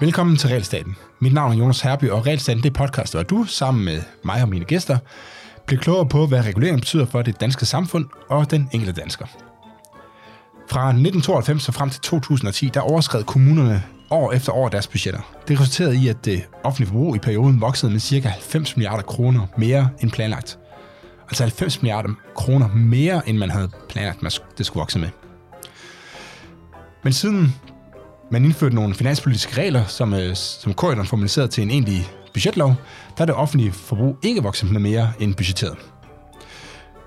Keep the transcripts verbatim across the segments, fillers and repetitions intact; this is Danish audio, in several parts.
Velkommen til Realstaten. Mit navn er Jonas Herby, og Realstaten det podcast, hvor du sammen med mig og mine gæster bliver klogere på, hvad regulering betyder for det danske samfund og den enkelte dansker. Fra nitten tooghalvfems og frem til to tusind og ti, der overskred kommunerne år efter år deres budgetter. Det resulterede i, at det offentlige forbrug i perioden voksede med ca. halvfems milliarder kroner mere end planlagt. Altså halvfems milliarder kroner mere, end man havde planlagt, at det skulle vokse med. Men siden man indførte nogle finanspolitiske regler, som, som K L'eren formaliserede til en egentlig budgetlov, der er det offentlige forbrug ikke vokset med mere end budgetteret.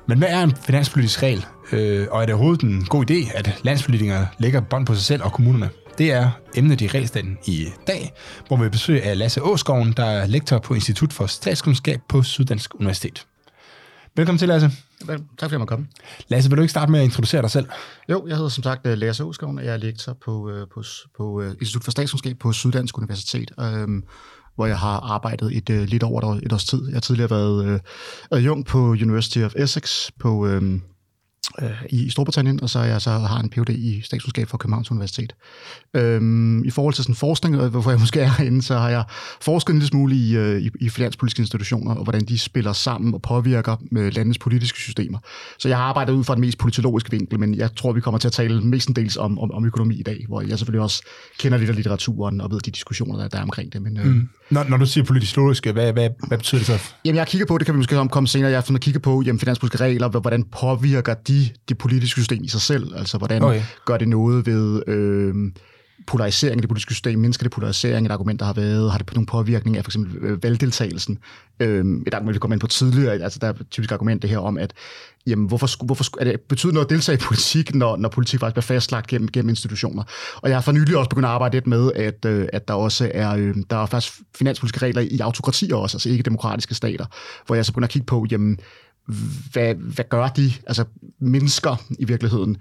Men hvad er en finanspolitisk regel, øh, og er det overhovedet en god idé, at landspolitikere lægger bånd på sig selv og kommunerne? Det er emnet i Regelstaten i dag, hvor vi besøger af Lasse Aaskoven, der er lektor på Institut for Statskundskab på Syddansk Universitet. Velkommen til, Lasse. Tak fordi jeg måtte komme. Lasse, vil du ikke starte med at introducere dig selv? Jo, jeg hedder som sagt Lasse Aaskoven, og jeg er lektor på, på, på Institut for Statskundskab på Syddansk Universitet, øhm, hvor jeg har arbejdet et, lidt over et års tid. Jeg har tidligere været øh, adjunkt på University of Essex på, øhm, øh, i Storbritannien, og så, jeg, så har jeg en P H D i statskundskab fra Københavns Universitet. Øhm, I forhold til sådan forskning, hvorfor jeg måske er herinde, så har jeg forsket en lille smule i, øh, i, i finanspolitiske institutioner, og hvordan de spiller sammen og påvirker med landets politiske systemer. Så jeg har arbejdet ud fra den mest politologiske vinkel, men jeg tror, vi kommer til at tale mestendels om, om, om økonomi i dag, hvor jeg selvfølgelig også kender lidt af litteraturen og ved de diskussioner, der er omkring det. Men, øh... mm. når, når du siger politologiske, hvad, hvad, hvad betyder det så? Jamen, jeg kigger på, det kan vi måske komme senere, jeg har fundet at kigge på jamen, finanspolitiske regler, hvordan påvirker de det politiske system i sig selv, altså hvordan okay. gør det noget ved øh, polarisering i det politiske system, mindsker det polarisering, et argument, der har været, har det nogen påvirkning af for eksempel valgdeltagelsen, øh, et argument, vi kom ind på tidligere, altså der er typisk argument det her om, at jamen, hvorfor, hvorfor er det betyder noget at deltage i politik, når, når politik faktisk bliver fastlagt gennem, gennem institutioner. Og jeg har for nylig også begyndt at arbejde lidt med, at, at der også er, der er faktisk finanspolitiske regler i autokratier også, altså ikke demokratiske stater, hvor jeg så begynder at kigge på, jamen, Hvad, hvad gør de, altså mennesker i virkeligheden,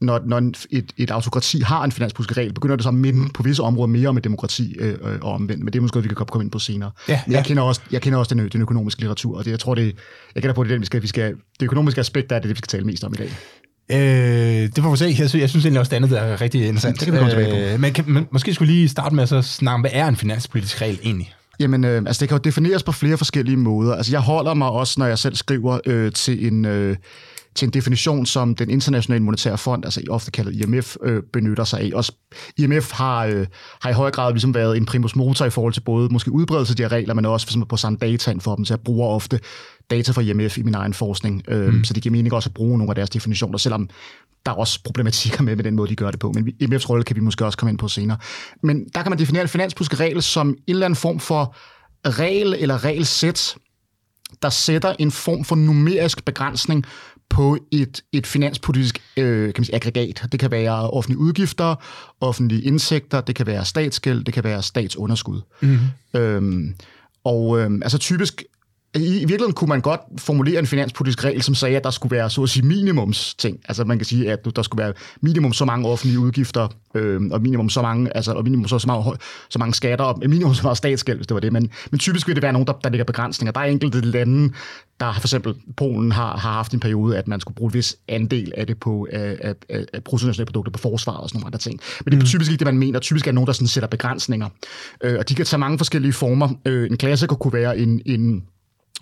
når, når et, et autokrati har en finanspolitisk regel, begynder det så at minde på visse områder mere om et demokrati øh, og omvendt, men det er måske noget, vi kan komme ind på senere. Ja, men jeg, ja. kender også, jeg kender også den, den økonomiske litteratur, og det, jeg tror, det, jeg kender på, det, det, vi skal, vi skal, det økonomiske aspekt er det, vi skal tale mest om i dag. Øh, det får vi se. Jeg synes, jeg synes egentlig også, det andet er rigtig interessant. Det kan vi komme tilbage på. Øh, men kan, man, måske skulle lige starte med at så snakke om, hvad er en finanspolitisk regel egentlig? Jamen, øh, altså det kan jo defineres på flere forskellige måder. Altså jeg holder mig også, når jeg selv skriver øh, til en... Øh til en definition, som den internationale monetære fond, altså ofte kaldet I M F, øh, benytter sig af. Også I M F har, øh, har i høj grad ligesom været en primus motor i forhold til både måske udbredelse af de her regler, men også for eksempel på samme dataen for dem, så jeg bruger ofte data fra I M F i min egen forskning, øh, mm. så det giver mening også at bruge nogle af deres definitioner, selvom der er også problematikker med, med den måde, de gør det på. Men I M F's rolle kan vi måske også komme ind på senere. Men der kan man definere en finanspolitisk regel som en eller anden form for regel eller regelsæt, der sætter en form for numerisk begrænsning på et, et finanspolitisk øh, kan man sige, aggregat. Det kan være offentlige udgifter, offentlige indtægter, det kan være statsgæld, det kan være statsunderskud. Mm-hmm. Øhm, og øhm, altså typisk, i, i virkeligheden kunne man godt formulere en finanspolitisk regel, som sagde, at der skulle være så at sige minimumsting. Altså man kan sige, at der skulle være minimum så mange offentlige udgifter, øh, og minimum så mange, altså og minimum så, så, meget, så mange skatter, og minimum så meget statsgæld, hvis det var det. Men, men typisk vil det være nogen, der, der ligger begrænsninger. Der er enkelte lande, der for eksempel Polen har, har haft en periode, at man skulle bruge en vis andel af det på af, af, af, af bruttonationalproduktet på forsvar og sådan nogle andre ting. Men det er mm. typisk ikke det, man mener. Typisk er nogen, der sådan sætter begrænsninger. Øh, og de kan tage mange forskellige former. Øh, en klassiker kunne være en... en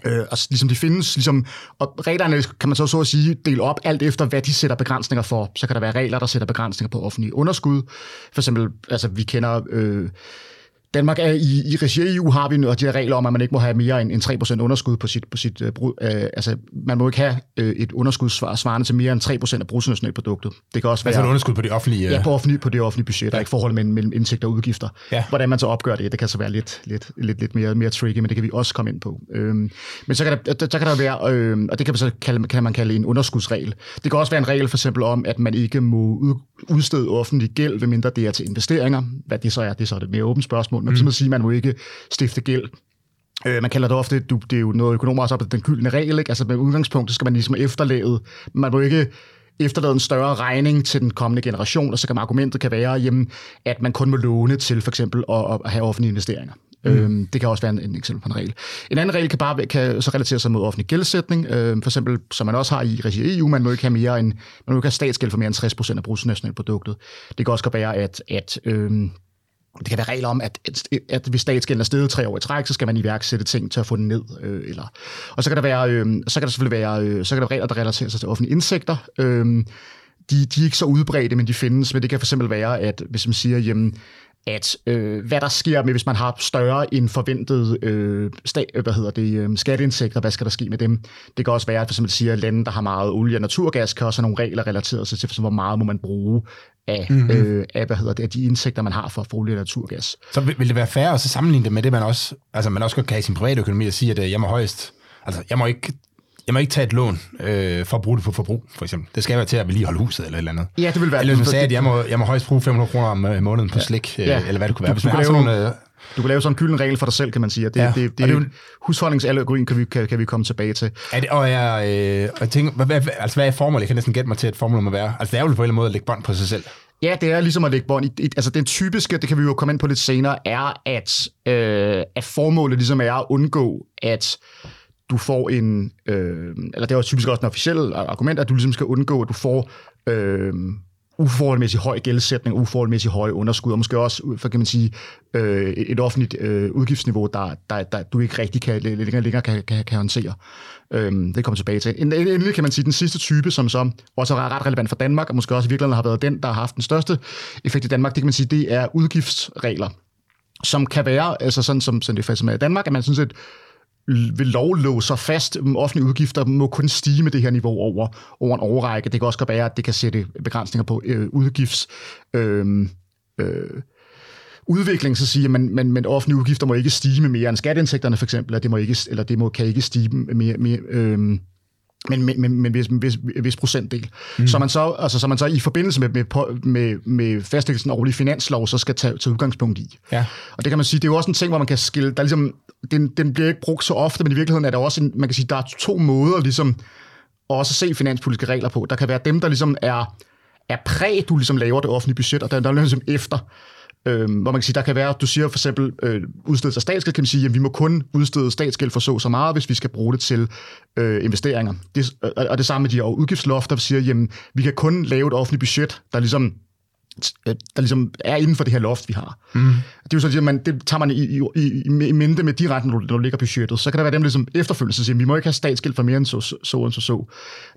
Øh, og ligesom de findes, ligesom, og reglerne kan man så, så at sige dele op alt efter, hvad de sætter begrænsninger for. Så kan der være regler, der sætter begrænsninger på offentlige underskud. For eksempel, altså vi kender... Øh Danmark er i, i regi af E U har vi og de her regler om, at man ikke må have mere end, end tre procent underskud på sit, på sit øh, brug. Øh, altså, man må ikke have øh, et underskud svarende til mere end tre procent af bruttonationalproduktet. Det kan også være... Altså et underskud på det offentlige... Øh... Ja, på, offentlig, på det offentlige budget. Der er ikke forhold mellem, mellem indtægter og udgifter. Ja. Hvordan man så opgør det, det kan så være lidt, lidt, lidt, lidt mere, mere tricky, men det kan vi også komme ind på. Øhm, men så kan der, der, der, kan der være... Øh, og det kan man, så kalde, kan man kalde en underskudsregel. Det kan også være en regel for eksempel om, at man ikke må ud, udstede offentlig gæld, ved mindre det er til investeringer. Hvad det så er, det så er det mere åbent spørgsmål. Man kan simpelthen sige, at man må ikke stifte gæld. Man kalder det ofte, det er jo noget økonomer også op, den gyldne regel, ikke? Altså med udgangspunktet skal man ligesom efterlade. Man må ikke efterlade en større regning til den kommende generation, og så kan argumentet kan være, jamen, at man kun må låne til for eksempel at have offentlige investeringer. Mm. Øhm, det kan også være en, en eksempel på en regel. En anden regel kan bare kan så relatere sig mod offentlig gældsætning, øhm, for eksempel, som man også har i regi E U, man må ikke have mere end, man må ikke have statsgæld for mere end tres procent af bruttonationalproduktet. Det kan også godt være, at, at øhm, det kan være regler om, at, at hvis statsgælden er steget tre år i træk, så skal man iværksætte ting til at få den ned. Øh, eller. Og så kan der være, øh, så kan der selvfølgelig være, øh, så kan der regler, der relaterer sig til offentlige indtægter. Øh, de, de er ikke så udbredte, men de findes. Men det kan for eksempel være, at hvis man siger, jamen, at øh, hvad der sker med, hvis man har større end forventede øh, sta- hvad hedder det, øh, skatteindtægter, hvad skal der ske med dem? Det kan også være, at for eksempel siger, at lande, der har meget olie og naturgas, kan også have nogle regler relateret til, for hvor meget må man bruge af, mm-hmm. øh, af, hvad hedder det, af de indtægter, man har for olie og naturgas. Så vil, vil det være fair at så sammenligne det med det, man også, altså man også kan have i sin private økonomi og sige, at jeg må højst, altså jeg må ikke... Jeg må ikke tage et lån øh, for at bruge det på forbrug, for eksempel. Det skal være til at vedligeholde huset eller et eller andet. Ja, det vil være. Eller hvis man sagde, at jeg må, jeg må højst bruge fem hundrede kroner om øh, måneden på ja. slik, øh, ja. eller hvad det kunne være. Du, hvis man du, kunne lave, sådan, øh... du kan lave sådan en gylden regel for dig selv, kan man sige. Det, ja. det, det, det, husholdningsallegorien kan vi, kan, kan vi komme tilbage til. Er det, og jeg, øh, jeg tænker, hvad, hvad, altså, hvad er formålet? Jeg kan næsten gætte mig til, at formålet må være. Altså, det er jo på en eller anden måde at lægge bånd på sig selv. Ja, det er ligesom at lægge bånd. Altså den typiske, det kan vi jo komme ind på lidt senere, er, at, øh, at formålet ligesom er at undgå, at du får en, øh, eller det er jo typisk også en officiel argument, at du ligesom skal undgå, at du får øh, uforholdsmæssig høj gældsætning, uforholdsmæssig høje underskud, og måske også, for kan man sige, øh, et offentligt øh, udgiftsniveau, der, der, der du ikke rigtig kan, længere, længere kan, kan, kan håndtere. Øh, det kommer tilbage til. Endelig kan man sige, den sidste type, som så også er ret relevant for Danmark, og måske også i virkeligheden har været den, der har haft den største effekt i Danmark, det kan man sige, det er udgiftsregler, som kan være, altså sådan som, som det faktisk er i Danmark, at man synes, at vil lovlåse sig fast, offentlige udgifter må kun stige med det her niveau over, over en årrække. Det kan også godt være, at det kan sætte begrænsninger på øh, udgifts... Øh, øh. udvikling, så siger man, men, men offentlige udgifter må ikke stige med mere end skatteindtægterne, for eksempel, eller det, må ikke, eller det må, kan ikke stige med... med øh, men men men, men vis, vis, vis procentdel. Mm. Så man så altså så man så i forbindelse med med med, med fastlæggelsen af årlig finanslov så skal tage, tage udgangspunkt i. Ja. Og det kan man sige, det er jo også en ting, hvor man kan skille, der ligesom den den bliver ikke brugt så ofte, men i virkeligheden er der også en, man kan sige, der er to måder ligesom at også se finanspolitiske regler på. Der kan være dem, der ligesom er er præg, du ligesom laver det offentlige budget, og der, der er ligesom efter. Øhm, hvor man kan sige, der kan være, du siger for eksempel øh, udstedelse af statsgæld, kan man sige, at vi må kun udstede statsgæld for så så meget, hvis vi skal bruge det til øh, investeringer. Det, og, og det samme med de udgiftslofter, der siger, jamen, vi kan kun lave et offentligt budget, der ligesom, der ligesom er inden for det her loft, vi har. Mm. Det er jo sådan, at man, det tager man i, i, i, i mente med direkte, når du ligger budgettet. Så kan der være dem ligesom efterfølgende, så siger, vi må ikke have statsgæld for mere end så så så så. så.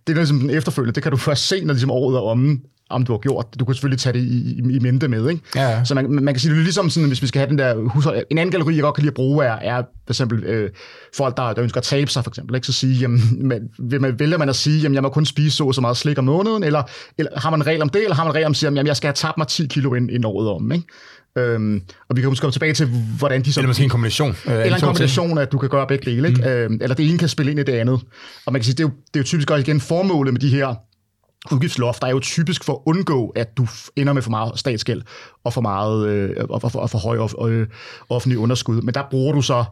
Det er ligesom den efterfølgende, det kan du først se, når ligesom året er omme, om du har gjort. Du kan selvfølgelig tage det i, i, i mente med, ikke? Ja, ja. Så man, man kan sige, det er ligesom sådan, hvis vi skal have den der hushold... En anden kategori, jeg godt kan lide at bruge, er, er for eksempel øh, folk, der, der ønsker at tabe sig, for eksempel. Ikke? Så sige, jamen, man, man, vælger man at sige, jamen, jeg må kun spise så så meget slik om måneden, eller, eller har man en regel om det, eller har man en regel om at sige, jamen, jeg skal have tabt mig ti kilo inden året om, ikke? Øhm, og vi kan måske komme tilbage til, hvordan de så... Eller måske en kombination. Øh, eller en kombination, at du kan gøre begge dele, ikke? Mm. Øhm, eller det ene kan spille ind i det andet. Og man kan sige, det er jo, det er jo typisk også igen formålet med de her udgiftsloft, der er jo typisk for at undgå, at du ender med for meget statsgæld og for meget øh, og for, og for høj øh, offentlig underskud. Men der bruger du så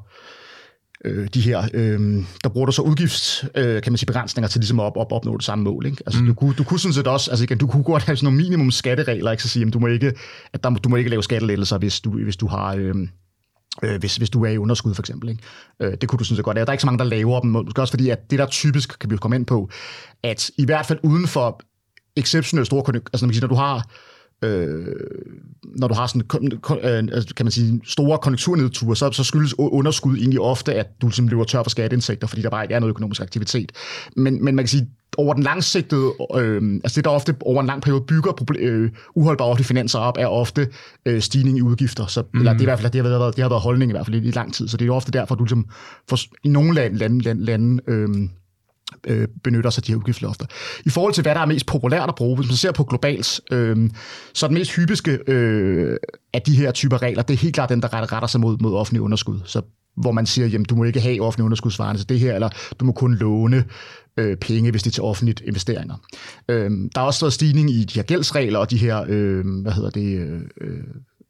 øh, de her, øh, der bruger du så udgifts, øh, kan man sige, begrænsninger til ligesom at op, op, opnå det samme mål. Ikke? Altså mm. du kunne, du kunne sådan set også, altså igen, du kunne godt have sådan nogle minimum skatteregler, ikke, så sige, at du må ikke, at der, du må ikke lave skattelettelser, hvis du, hvis du har øh, Øh, hvis, hvis du er i underskud, for eksempel. Ikke? Øh, det kunne du synes jeg godt af. Der er ikke så mange, der laver dem. Måske også fordi, at det der typisk, kan vi jo komme ind på, at i hvert fald uden for exceptionelt store konjunkturer, altså når man siger, når du har, øh, når du har sådan, kan man sige, store konjunkturnedture, så, så skyldes underskud egentlig ofte, at du ligesom løber tør for skatteindtægter, fordi der bare ikke er noget økonomisk aktivitet. Men, men man kan sige, over den langsigtede, øh, altså det der ofte over en lang periode bygger proble- øh, uholdbare offentlige finanser op, er ofte øh, stigning i udgifter. Så, mm. Eller det, i hvert fald, det, har været, det har været holdning i hvert fald i, i lang tid, så det er jo ofte derfor, du ligesom, for, i nogle lande, lande, lande, lande øh, øh, benytter sig af de her udgiftslofter. I forhold til, hvad der er mest populært at bruge, hvis man ser på globalt, øh, så den mest hyppiske øh, af de her typer regler, det er helt klart den, der retter sig mod, mod offentlige underskud. Så hvor man siger, jamen du må ikke have offentlig underskudsvarende til det her, eller du må kun låne øh, penge, hvis det er til offentligt investeringer. Øhm, der er også været stigning i de her gældsregler og de her, øh, hvad hedder det, øh,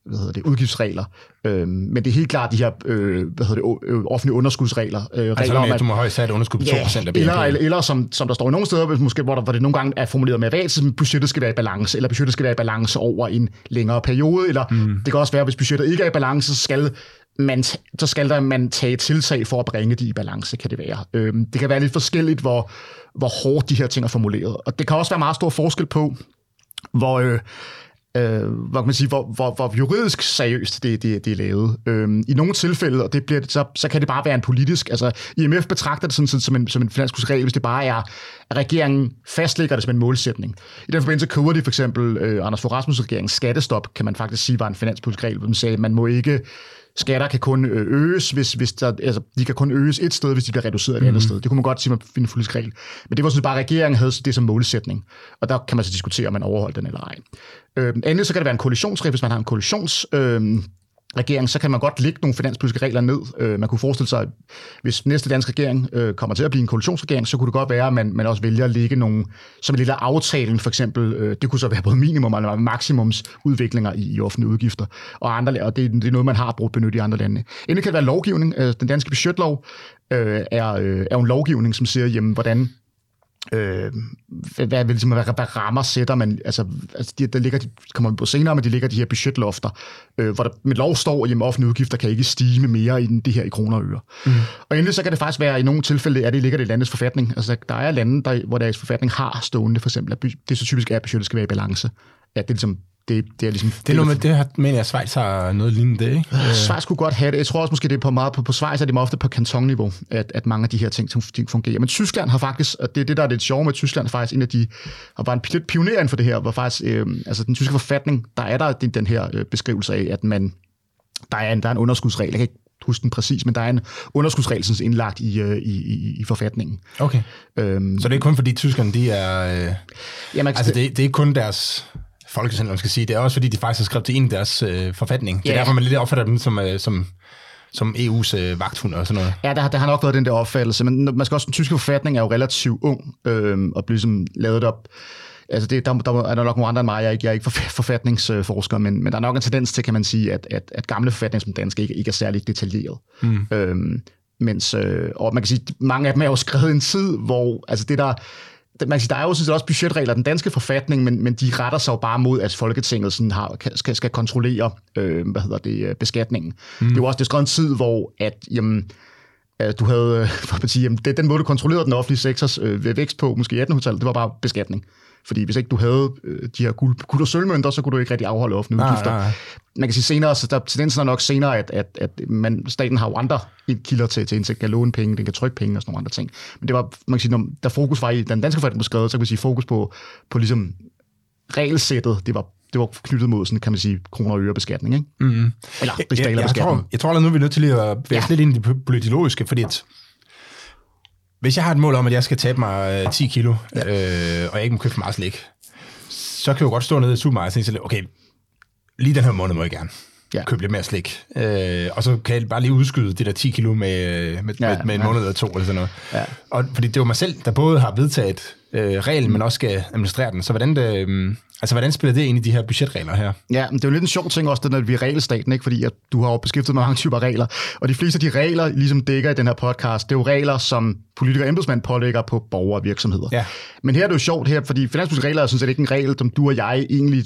hvad hedder det, udgiftsregler. Øhm, men det er helt klart de her, øh, hvad hedder det, øh, offentlige underskudsregler. Øh, altså regler om, at, du må højst have et underskud på yeah, to procent af B N P. Eller, eller, eller som, som der står i nogle steder, måske, hvor, der, hvor det nogle gange er formuleret med at budgettet skal være i balance, eller budgettet skal være i balance over en længere periode, eller mm. det kan også være, hvis budgettet ikke er i balance, så skal man, så skal der man tage tiltag for at bringe de i balance, kan det være. Øhm, det kan være lidt forskelligt, hvor, hvor hårdt de her ting er formuleret. Og det kan også være meget stor forskel på, hvor... Øh, Øh, hvor, kan man sige, hvor, hvor, hvor juridisk seriøst det, det, det er lavet. Øh, I nogle tilfælde, og det bliver, så, så kan det bare være en politisk... Altså, I M F betragter det sådan, sådan, som en, som en finanskursregel, hvis det bare er, at regeringen fastlægger det som en målsætning. I den forbindelse koder de for eksempel øh, Anders Fogh Rasmussens regerings skattestop, kan man faktisk sige, var en finanskursregel, hvor man sagde, at man må ikke... Skatter kan kun øges, hvis, hvis der, altså, de kan kun øges et sted, hvis de bliver reduceret et mm-hmm. andet sted. Det kunne man godt sige, at man finder politisk regel. Men det var sådan bare, at regeringen havde det som målsætning. Og der kan man så diskutere, om man overholder den eller ej. Øh, endelig så kan det være en koalitionsregel, hvis man har en koalitions... Øh, regering, så kan man godt lægge nogle finanspolitiske regler ned. Øh, man kunne forestille sig, at hvis næste danske regering øh, kommer til at blive en koalitionsregering, så kunne det godt være, at man, man også vælger at lægge nogle, som en lille aftalen for eksempel, øh, det kunne så være både minimum eller maksimumsudviklinger i, i offentlige udgifter, og, andre, og det, det er noget, man har brugt benyttet i andre lande. Endelig kan det være lovgivning. Øh, den danske budgetlov øh, er, øh, er en lovgivning, som siger, jamen, hvordan Øh, hvad, hvad, hvad, hvad rammer sætter man, altså, altså de, der ligger, de, kommer vi på senere, men de ligger de her budgetlofter, øh, hvor der med lov står, at offentlige udgifter kan ikke stige med mere i det her i kroner og øre. Mm. Og endelig så kan det faktisk være, i nogle tilfælde, at det ligger det i landets forfatning. Altså der er lande, der, hvor deres forfatning har stående, for eksempel, at det så typisk er, at budgettet skal være i balance. Ja, det er ligesom Det, det er ligesom... Det er noget med, det har, mener jeg, Schweiz har noget lignende det, ikke? Øh, Schweiz kunne godt have det. Jeg tror også måske, det er på meget... På, på Schweiz er det meget ofte på kantonniveau, at, at mange af de her ting, ting fungerer. Men Tyskland har faktisk... Og det er det, der er lidt sjovt med Tyskland, faktisk en af de... Og var en lidt pioner inden for det her, var faktisk... Øh, altså, den tyske forfatning, der er der den her øh, beskrivelse af, at man... Der er en, der er en underskudsregel. Jeg kan ikke huske den præcis, men der er en underskudsregel, sådan indlagt i, øh, i, i, i forfatningen. Okay. Øhm, Så det er kun fordi tyskerne, de er... Øh, jamen, altså, det, det er ikke kun deres... Folketinget, man skal sige. Det er også fordi, de faktisk har skrevet det ind i deres øh, forfatning. Det er yeah. derfor, man lidt opfatter dem som, øh, som, som E U's øh, vagthund og sådan noget. Ja, der, der har nok været den der opfattelse. Men man skal også, den tyske forfatning er jo relativt ung øh, og bliver ligesom lavet op. Altså, det, der, der er nok nogle andre end mig. Jeg er ikke, jeg er ikke forfatningsforsker, men, men der er nok en tendens til, kan man sige, at, at, at gamle forfatninger som danske ikke, ikke er særlig detaljeret. Mm. Øh, mens, øh, og man kan sige, mange af dem er jo skrevet i en tid, hvor altså det der... Man kan sige, der er jo sådan set også budgetregler i den danske forfatning, men, men de retter sig jo bare mod, at Folketinget sådan har, skal, skal kontrollere øh, hvad hedder det, beskatningen. Mm. Det var også det skrevet en tid, hvor at, jamen, at du havde, for at sige, jamen, det, den måde, du kontrollerede den offentlige sektors øh, vækst på, måske i attenhundredetallet, det var bare beskatning. Fordi hvis ikke du havde øh, de her guld, guld og sølvmønter, så kunne du ikke rigtig afholde offentlige udgifter. Nej, nej. Man kan sige senere, så der tendensen er nok senere, at, at, at man, staten har jo andre kilder til, til indsigt, kan låne penge, den kan trykke penge og sådan nogle andre ting. Men det var, man kan sige, når der fokus var i den danske forfatning blev skrevet, så kan man sige fokus på, på ligesom regelsættet, det var, det var knyttet mod sådan, kan man sige, kroner og øre beskatning, ikke? Mm-hmm. Eller bestagler jeg, jeg, beskatning. Tror, jeg tror allerede nu, vi er nødt til lige at være ja. lidt ind i det politologiske, fordi at hvis jeg har et mål om, at jeg skal tabe mig ti kilo, ja. øh, og jeg ikke må købe for meget slik, så kan jeg jo godt stå nede i supermarkedet og okay, lige den her måned må jeg gerne ja. købe lidt mere slik. Øh, og så kan jeg bare lige udskyde det der ti kilo med, med, ja, med en ja. måned eller to, eller sådan noget. Ja. Og, fordi det er jo mig selv, der både har vedtaget øh, reglen, men også skal administrere den. Så hvordan, det, øh, altså, hvordan spiller det ind i de her budgetregler her? Ja, men det er jo lidt en sjov ting også, når vi er regelstaten, ikke? Fordi at du har jo beskæftiget med mange typer regler. Og de fleste af de regler, ligesom dækker i den her podcast, det er jo regler, som politikere og embedsmænd pålægger på borgere og virksomheder. Ja. Men her er det jo sjovt her, fordi finanspolitiske regler er sådan set ikke en regel, som du og jeg egentlig...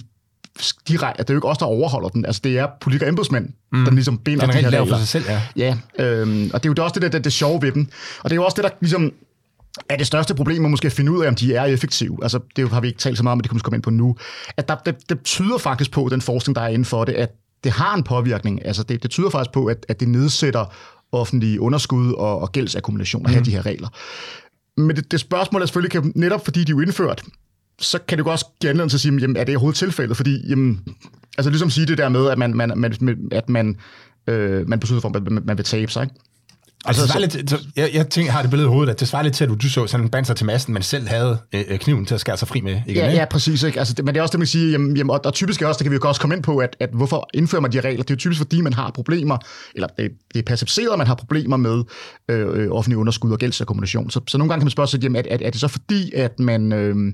De regler, det er jo ikke os, der overholder den. Altså, det er politikere og embedsmænd, mm. der ligesom binder de her regler. For sig selv, ja. ja øhm, og det er jo også det, der, det, det sjove ved dem. Og det er jo også det, der ligesom er det største problem, man måske at finde ud af, om de er effektive. Altså, det har vi ikke talt så meget om, men det kan vi komme ind på nu. At der, det, det tyder faktisk på, den forskning, der er inden for det, at det har en påvirkning. Altså, det, det tyder faktisk på, at, at det nedsætter offentlige underskud og, og gældsakkumulation at have mm. de her regler. Men det, det spørgsmål er selvfølgelig, kan, netop fordi de er jo indført, så kan det jo også give anledning til at sige, jamen, er det overhovedet tilfældet? Fordi, jamen, altså ligesom sige det der med, at man, man, man, at man, øh, man beslutter for, at man, man vil tabe sig, ikke? Altså, altså, så, lidt, så, jeg, jeg tænker, har det billede i hovedet, at det svarer lidt til, at du, du så sådan en banser til massen, man selv havde øh, kniven til at skære sig fri med. Ikke? Ja, ja, præcis. Ikke? Altså, det, men det er også det, man kan sige, jamen, jamen, og, og typisk også, der kan vi jo også komme ind på, at, at hvorfor indfører man de regler? Det er jo typisk, fordi man har problemer, eller det, det er percepteret, at man har problemer med øh, offentlige underskud og gældsakkumulation. Så, så nogle gange kan man spørge sig, jamen, er, er, er det så fordi, at man... Øh,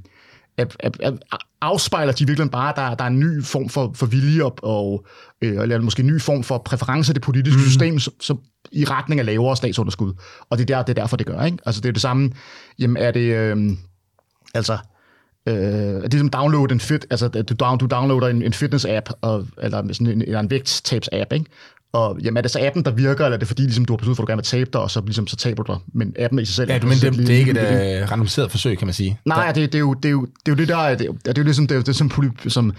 At, at, at afspejler de virkelig bare, at der, der er en ny form for, for vilje op, og, øh, eller måske en ny form for præference af det politiske mm. system, som, som i retning af lavere statsunderskud. Og det er, der, det er derfor, det gør, ikke? Altså, det er det samme. Jamen, er det... Øh, altså... Øh, det er ligesom download en fit... Altså, du, down, du downloader en, en fitness-app, og, eller, sådan en, eller en vægttabs-app, ikke? Og jamen, er det så appen, der virker, eller er det fordi, ligesom, du har besluttet for, at du gerne vil tabe dig, og så, ligesom, så taber du dig? Men appen i sig selv... Ja, du, men det, det er ikke et uh, randomiseret forsøg, kan man sige. Nej, det, det, er, jo, det, er, jo, det er jo det der... Det er jo, det er jo ligesom, det er, det er som, som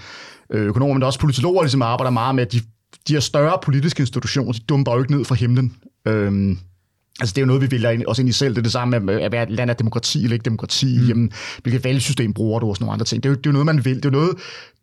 økonomer, men også politologer, ligesom, arbejder meget med, at de, de her større politiske institutioner, de dumper jo ikke ned fra himlen. Øhm, altså, det er jo noget, vi vælger også ind i selv. Det er det samme med, at være land af demokrati eller ikke demokrati. Mm. Jamen, hvilket valgsystem bruger du og sådan nogle andre ting. Det er jo, det er jo noget, man vil. Det er jo noget...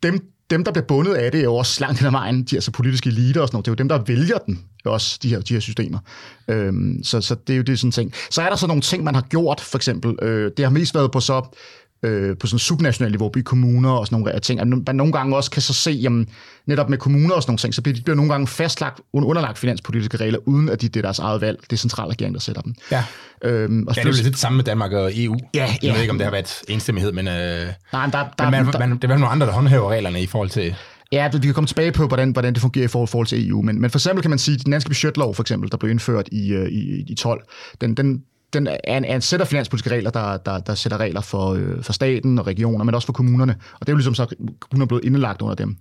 Dem, Dem, der bliver bundet af det, er jo også langt hen ad vejen, de altså politiske eliter og sådan noget. Det er jo dem, der vælger den, også de her, de her systemer. Øhm, så, så det er jo det sådan en ting. Så er der så nogle ting, man har gjort, for eksempel. Øh, det har mest været på så øh, på sådan subnationalt niveau, i kommuner og sådan nogle ting. At man nogle gange også kan så se, jamen, netop med kommuner og sådan nogle ting, så bliver de bliver nogle gange fastlagt, underlagt finanspolitiske regler, uden at de, det er deres eget valg. Det er centralregeringen, der sætter dem. Ja, øhm, og ja det er jo lidt det samme med Danmark og E U. Ja, ja. Jeg ved ikke, om det har været enstemmighed, men, øh, nej, men, der, der, men man, der, man, det er vel nogle andre, der håndhæver reglerne i forhold til... Ja, vi kan komme tilbage på, hvordan, hvordan det fungerer i forhold til E U. Men, men for eksempel kan man sige, at den danske budgetlov, for eksempel, der blev indført i, i, i tolv, den... den Den er en, er en sæt af finanspolitiske regler, der, der, der sætter regler for, øh, for staten og regioner, men også for kommunerne. Og det er jo ligesom så, kommunerne er blevet indlagt under dem.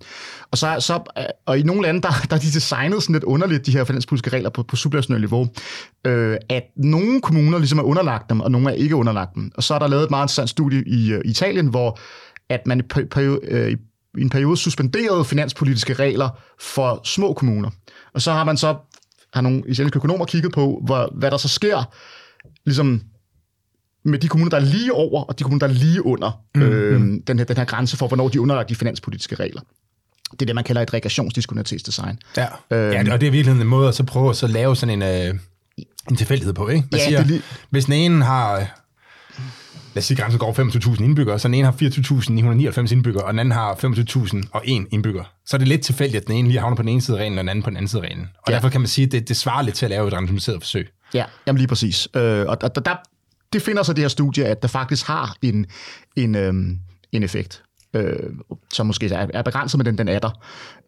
Og, så, så, og i nogle lande, der, der er de designet sådan lidt underligt, de her finanspolitiske regler på, på subnationalt niveau, øh, at nogle kommuner ligesom er underlagt dem, og nogle er ikke underlagt dem. Og så er der lavet et meget interessant studie i, i Italien, hvor at man i, periode, øh, i en periode suspenderede finanspolitiske regler for små kommuner. Og så har man så, har nogle italienske økonomer kigget på, hvor, hvad der så sker, ligesom med de kommuner, der er lige over, og de kommuner, der er lige under øh, mm-hmm. den her, den her grænse for, hvornår de er underlagt de finanspolitiske regler. Det er det, man kalder et regressionsdiskriminalitetsdesign. Ja. Øhm, ja, og det er i virkeligheden en måde at så prøve at så lave sådan en, øh, en tilfældighed på, ikke? Man ja, siger, lige... hvis den ene har, lad os sige, grænsen går femogtyve tusind indbyggere, så den ene har fireogtyve tusind ni hundrede nioghalvfems indbyggere, og den anden har femogtyve tusind og en indbygger, så er det lidt tilfældigt, at den ene lige havner på den ene side af reglen, og den anden på den anden side af reglen. Og ja. Derfor kan man sige, at det, det svarer lidt til at lave et randomiseret forsøg. Ja, jamen lige præcis. Øh, og og der, det finder sig det her studie, at der faktisk har en, en, øhm, en effekt, øh, som måske er, er begrænset, men den, den er der.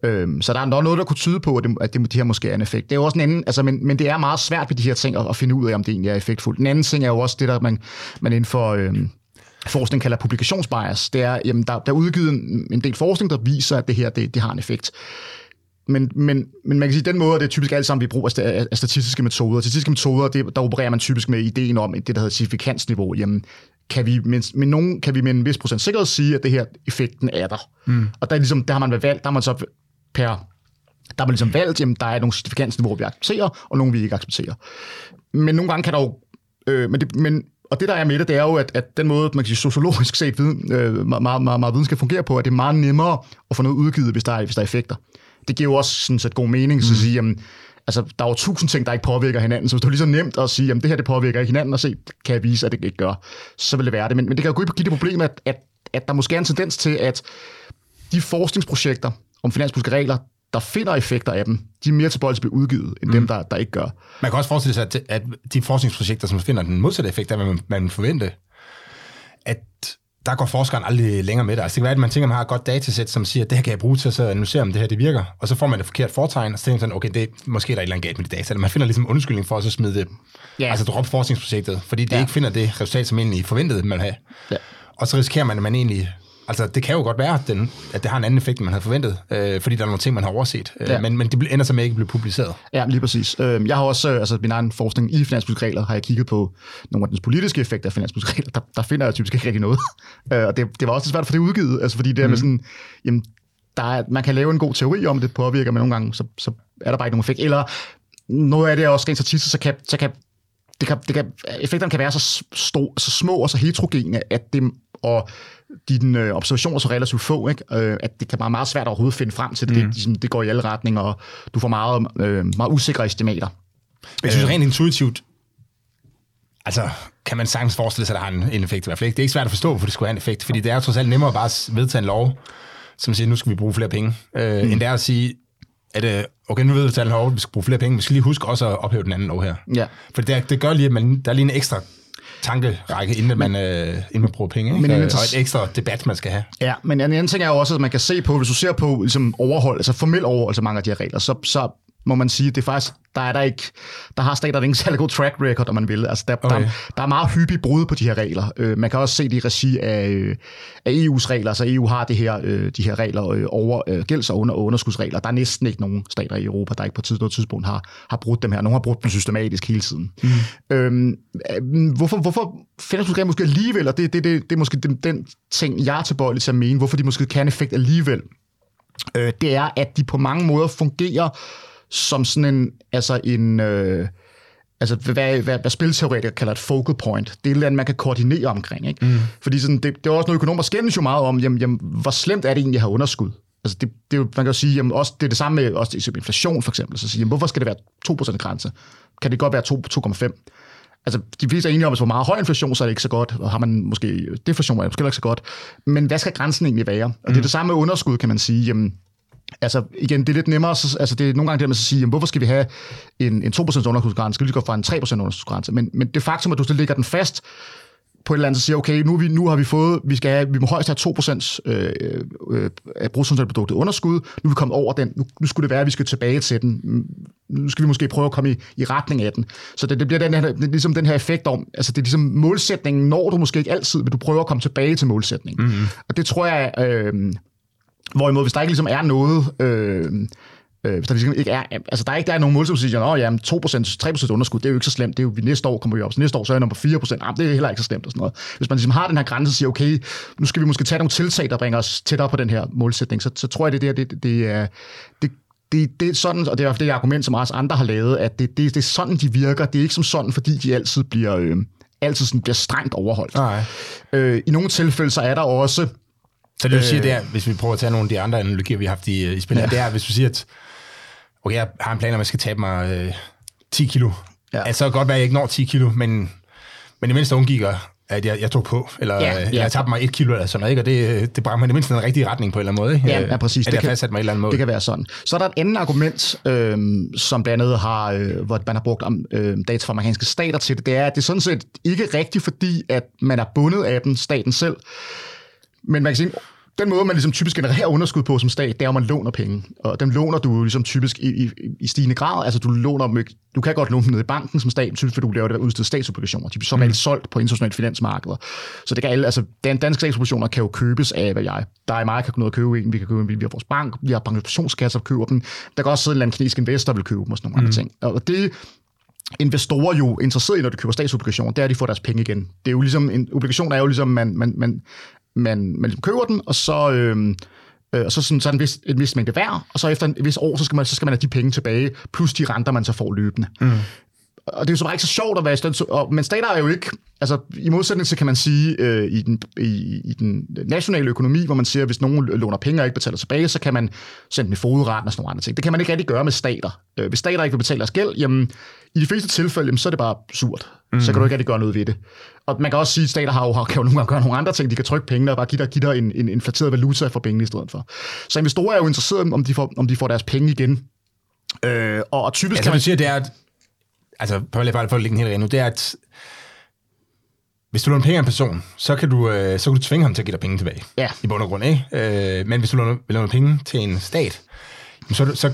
Øh, så der er noget, der kunne tyde på, at det, at det her måske er en effekt. Det er jo også en anden, altså, men, men det er meget svært ved de her ting at, at finde ud af, om det egentlig er effektfuldt. Den anden ting er jo også det, der man, man inden for... Øh, forskning kalder publikationsbias. Det er, jamen, der, der er udgivet en, en del forskning, der viser, at det her det, det har en effekt. Men, men, men man kan sige, at den måde, det er typisk alt sammen, vi bruger af, af statistiske metoder. Statistiske metoder, det, der opererer man typisk med ideen om det, der hedder signifikansniveau. Jamen, kan vi med, med nogen, kan vi med en vis procent sikkerhed sige, at det her effekten er der? Mm. Og der, er ligesom, der har man været valgt, der har man så per... Der er man ligesom valgt, jamen, der er nogle signifikansniveauer, vi accepterer, og nogle, vi ikke accepterer. Men nogle gange kan der jo... Øh, men... Det, men Og det, der er med det, det er jo, at, at den måde, man kan sige, sociologisk set viden, øh, meget, meget, meget viden skal fungere på, at det er meget nemmere at få noget udgivet, hvis der er, hvis der er effekter. Det giver jo også sådan set god mening, mm. så at sige, jamen, altså, der er jo tusind ting, der ikke påvirker hinanden, så hvis det er lige så nemt at sige, jamen, det her, det påvirker ikke hinanden, og se, kan jeg vise, at det ikke gør, så vil det være det. Men, men det kan jo gå give det problem, at, at, at der måske er en tendens til, at de forskningsprojekter om finanspolitiske regler, der finder effekter af dem, de er mere tilbøjelige til at blive udgivet, end mm. dem, der, der ikke gør. Man kan også forestille sig, at, at de forskningsprojekter, som finder den modsatte effekt af, hvad man, man forventer, at der går forskeren aldrig længere med det. Altså det kan være, at man tænker, at man har et godt datasæt, som siger, at det her kan jeg bruge til at analysere, om det her det virker, og så får man det forkert foretegn, og så tænker man sådan, okay, det er måske der er et eller andet galt med de data, eller man finder ligesom undskyldning for at så smide det, yeah. altså droppe forskningsprojektet, fordi det yeah. ikke finder det resultat, som egentlig forventede, man havde. Yeah. Og så risikerer man, at man egentlig... Altså, det kan jo godt være, at, den, at det har en anden effekt, end man havde forventet, øh, fordi der er nogle ting, man har overset. Øh, ja. Men, men det ender så med ikke blive publiceret. Ja, lige præcis. Jeg har også, altså min egen forskning i finanspolitiske regler, har jeg kigget på nogle af dens politiske effekter af finanspolitiske regler. Der, der finder jeg typisk ikke rigtig noget. Og det, det var også lidt svært for det udgivet, altså fordi det er mm. med sådan, jamen, der er, man kan lave en god teori om, det påvirker, men nogle gange, så, så er der bare ikke nogen effekt. Eller noget af det er også rent statistisk, så kan... Så kan Det kan, det kan, effekterne kan være så, stor, så små og så heterogene, at det, og dine observationer så relativt få, ikke? At det kan være meget svært at overhovedet finde frem til det. Mm. Det, det går i alle retninger, og du får meget, meget usikre estimater. Jeg synes rent intuitivt, altså kan man sagtens forestille sig, at der har en, en effekt i hvert fald ikke. Det er ikke svært at forstå, hvorfor det skulle have en effekt, fordi det er trods alt nemmere at bare vedtage en lov, som siger, nu skal vi bruge flere penge, øh, mm. end det er at sige... at okay, nu ved vi, at vi skal bruge flere penge, vi skal lige huske også at ophæve den anden lov her. Ja. For det, det gør lige, at man, der er lige en ekstra tankerække, inden man, øh, inden man bruger penge, ikke? Og et ekstra debat, man skal have. Ja, men en anden ting er jo også, at man kan se på, hvis du ser på ligesom overhold, altså formel overhold, så mange af de her regler, så, så må man sige. Det er faktisk, der er der ikke, der har staterne ingen særlig god track record, om man vil. Altså, der, okay. der, der er meget hyppig brud på de her regler. Øh, man kan også se det i regi af, af E U's regler, så E U har det her, øh, de her regler øh, over øh, gælds- og under- og underskudsregler. Der er næsten ikke nogen stater i Europa, der ikke på et tidspunkt har, har brudt dem her. Nogle har brudt dem systematisk hele tiden. Mm. Øhm, øh, hvorfor, hvorfor fællesskabet måske alligevel, og det, det, det, det er måske den, den ting, jeg er tilbøjelig til at mene, hvorfor de måske kan effekt alligevel, øh, det er, at de på mange måder fungerer som sådan en, altså en, øh, altså hvad, hvad, hvad spilteoretikere kalder et focal point. Det er et eller andet, man kan koordinere omkring, ikke? Mm. Fordi sådan, det, det er også noget, økonomer skændes jo meget om, jamen, jamen, hvor slemt er det egentlig at have underskud? Altså det, det, man kan jo sige, jamen også, det er det samme med også inflation for eksempel, så sige, jamen, hvorfor skal det være to procent grænse? Kan det godt være to komma fem? Altså, de fleste er enige om, at hvor meget høj inflation, så er det ikke så godt, og har man måske deflation, er det måske ikke så godt. Men hvad skal grænsen egentlig være? Og mm. det er det samme med underskud, kan man sige, jamen, altså, igen, det er lidt nemmere, så, altså det er nogle gange det, man skal sige, jamen, hvorfor skal vi have en, en to procent underskudsgrænse? Skal vi lige gå fra en tre procent underskudsgrænse? Men, men det faktum, at du så lægger den fast på et eller andet, så siger, okay, nu, vi, nu har vi fået, vi, skal have, vi må højst have to procent øh, øh, af bruttonationalproduktet underskud, nu er vi kommet over den, nu, nu skulle det være, at vi skal tilbage til den, nu skal vi måske prøve at komme i, i retning af den. Så det, det bliver den her, det ligesom den her effekt om, altså det er ligesom målsætningen, når du måske ikke altid, men du prøver at komme tilbage til målsætningen. Mm-hmm. Og det tror jeg... Øh, Hvorimod, hvis der ikke ligesom er noget, øh, øh, hvis der ligesom ikke er, altså der er ikke der er nogen målsætning, siger, nå, jamen to procent, tre procent underskud, det er jo ikke så slemt, det er jo, vi næste år kommer vi op, så næste år så er jeg nummer fire procent, jamen, det er heller ikke så slemt og sådan noget. Hvis man ligesom har den her grænse og siger, okay, nu skal vi måske tage nogle tiltag, der bringer os tættere på den her målsætning, så, så tror jeg, det der, det, det, det er, det, det, det er sådan, og det er det argument, som også andre har lavet, at det, det, det er sådan, de virker, det er ikke som sådan, fordi de altid bliver, øh, altid sådan bliver strengt overholdt. Øh, I nogle tilfælde, så er der også, så det vil sige, det er, hvis vi prøver at tage nogle af de andre analogier, vi har haft i, i spil, ja. Det er, hvis du siger, at okay, jeg har en plan, om jeg skal tabe mig øh, ti kilo. Ja. Altså, så kan det godt være, at jeg ikke når ti kilo, men, men det mindste undgik, at jeg, jeg tog på, eller ja, ja. jeg tabte mig et kilo eller sådan noget, ikke? Og det, det brænder mig i det mindste den rigtige retning på en eller anden måde. Ikke? Ja, ja, præcis. At det jeg fastsat mig et eller andet måde. Det kan være sådan. Så er der et andet argument, øh, som blandt andet har, øh, hvor man har brugt øh, data fra amerikanske stater til det, det er, at det er sådan set ikke rigtigt, fordi at man er bundet af den, staten selv. Men man kan sige, den måde, man ligesom typisk genererer underskud på som stat, det er, at man låner penge. Og dem låner du ligesom typisk i, i, i stigende grad. Altså, du låner dem ikke. Du kan godt låne dem ned i banken som stat, typisk fordi du laver det ved udstedt statsobligationer. Typisk som mm. er det solgt på internationale finansmarkeder. Så det kan alle, altså, danske statsobligationer kan jo købes af, hvad jeg, der er meget, kan gå ned og købe en, vi kan købe en via vores bank, vi har pensionskasser, der køber dem. Der kan også sidde en eller anden kinesisk investor, der vil købe dem og sådan nogle mm. andre ting. Og det investorer jo interesseret i, når de køber statsobligationer, det er, at de får deres penge igen. Det er jo ligesom, en obligation er jo ligesom, man, man, man Man, man køber den, og så, øh, øh, og så, sådan, så er en vis, en vis mængde værd, og så efter en vis år, så skal man, så skal man have de penge tilbage, plus de renter, man så får løbende. Mm. Og det er jo så bare ikke så sjovt at være i stedet, og, men stater er jo ikke, altså i modsætning til, kan man sige, øh, i, den, i, i den nationale økonomi, hvor man siger, at hvis nogen låner penge og ikke betaler tilbage, så kan man sende dem i fogedretten og sådan nogle andre ting. Det kan man ikke rigtig gøre med stater. Øh, hvis stater ikke vil betale deres gæld, jamen i de fleste tilfælde, jamen, så er det bare surt. Mm. Så kan du ikke rigtig gøre noget ved det. Og man kan også sige, at stater har jo, har, kan jo nogle gange gøre nogle andre ting. De kan trykke pengene og bare give dig, give dig en, en inflateret valuta for pengene i stedet for. Så investorer er jo interesseret, om de får, om de får deres penge igen. Øh, og, og typisk altså, kan man sige, det er, at altså, prøv bare for at lægge den helt rent nu, det er, at hvis du låner penge af en person, så kan du, øh, så kan du tvinge ham til at give dig penge tilbage. Ja. I bund og grund, ikke? Øh, men hvis du låner, låner penge til en stat, så, så,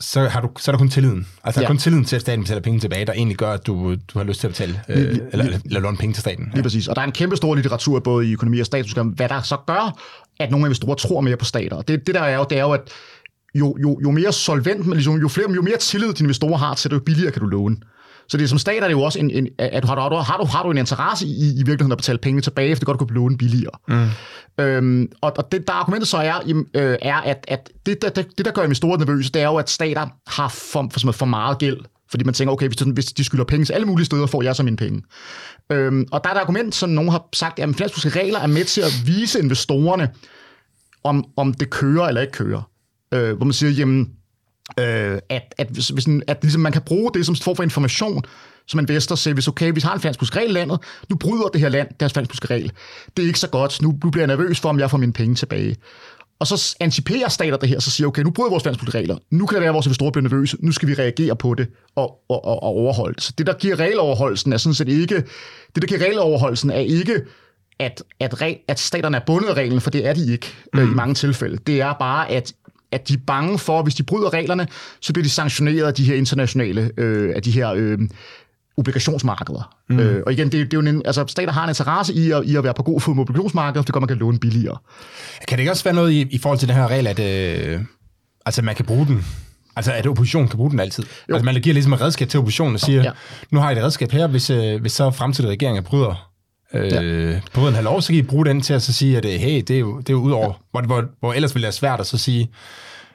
så, har du, så er der kun tilliden. Altså, der ja. er kun tilliden til, at staten betaler penge tilbage, der egentlig gør, at du, du har lyst til at betale, øh, lige, eller, eller, eller låne penge til staten. Lige ja. præcis. Og der er en kæmpe stor litteratur, både i økonomi og stat, hvad der så gør, at nogle investorer tror mere på stater. Og det, det der er jo, det er jo, at Jo, jo, jo mere solvent, men ligesom, jo, flere, jo mere tillid dine investorer har til det, jo billigere kan du låne. Så det er som stat, er det jo også, en, en, at du har, du, har, du, har du en interesse i, i virkeligheden at betale penge tilbage, efter det godt du kan blive lånet billigere. Mm. Øhm, og og det, der argumentet så er, øh, er at, at det, der, det, der gør investorer nervøse, det er jo, at stater har for, for, for meget gæld. Fordi man tænker, okay, hvis de skylder penge til alle mulige steder, får jeg så mine penge. Øhm, og der er et argument, som nogen har sagt, at finanspolitiske regler er med til at vise investorerne, om, om det kører eller ikke kører. Øh, hvor man siger, jamen, øh, at, at, hvis, hvis, at ligesom man kan bruge det som form for information, som investor siger, hvis okay, vi har en finanspolitisk regel i landet, nu bryder det her land deres finanspolitiske regel. Det er ikke så godt, nu, nu bliver jeg nervøs for, om jeg får mine penge tilbage. Og så anticiperer stater det her, så siger, okay, nu bryder vores finanspolitiske regler, nu kan det være, at vores investorer bliver nervøse, nu skal vi reagere på det og, og, og, og overholde det. Så det, der giver regeloverholdelsen, er sådan set ikke, det, der giver regeloverholdelsen, er ikke, at, at, at staterne er bundet af reglen, for det er de ikke mm. øh, i mange tilfælde. Det er bare, at at de er bange for, at hvis de bryder reglerne, så bliver de sanktioneret af de her internationale, øh, af de her øh, obligationsmarkeder. Mm. Øh, og igen, det, det er jo en, altså stater har en interesse i at, i at være på god fod med obligationsmarkeder, fordi man kan låne billigere. Kan det ikke også være noget i, i forhold til den her regel, at øh, altså man kan bruge den? Altså, at oppositionen kan bruge den altid. Jo. Altså, man giver ligesom et redskab til oppositionen og siger, ja. Nu har I et redskab her, hvis, øh, hvis så fremtidige regeringer bryder, øh, ja. bryder en halv år, så kan I bruge den til at så sige, at hey, det er jo, det er jo ud over, ja. hvor, hvor, hvor ellers ville det være svært at så sige,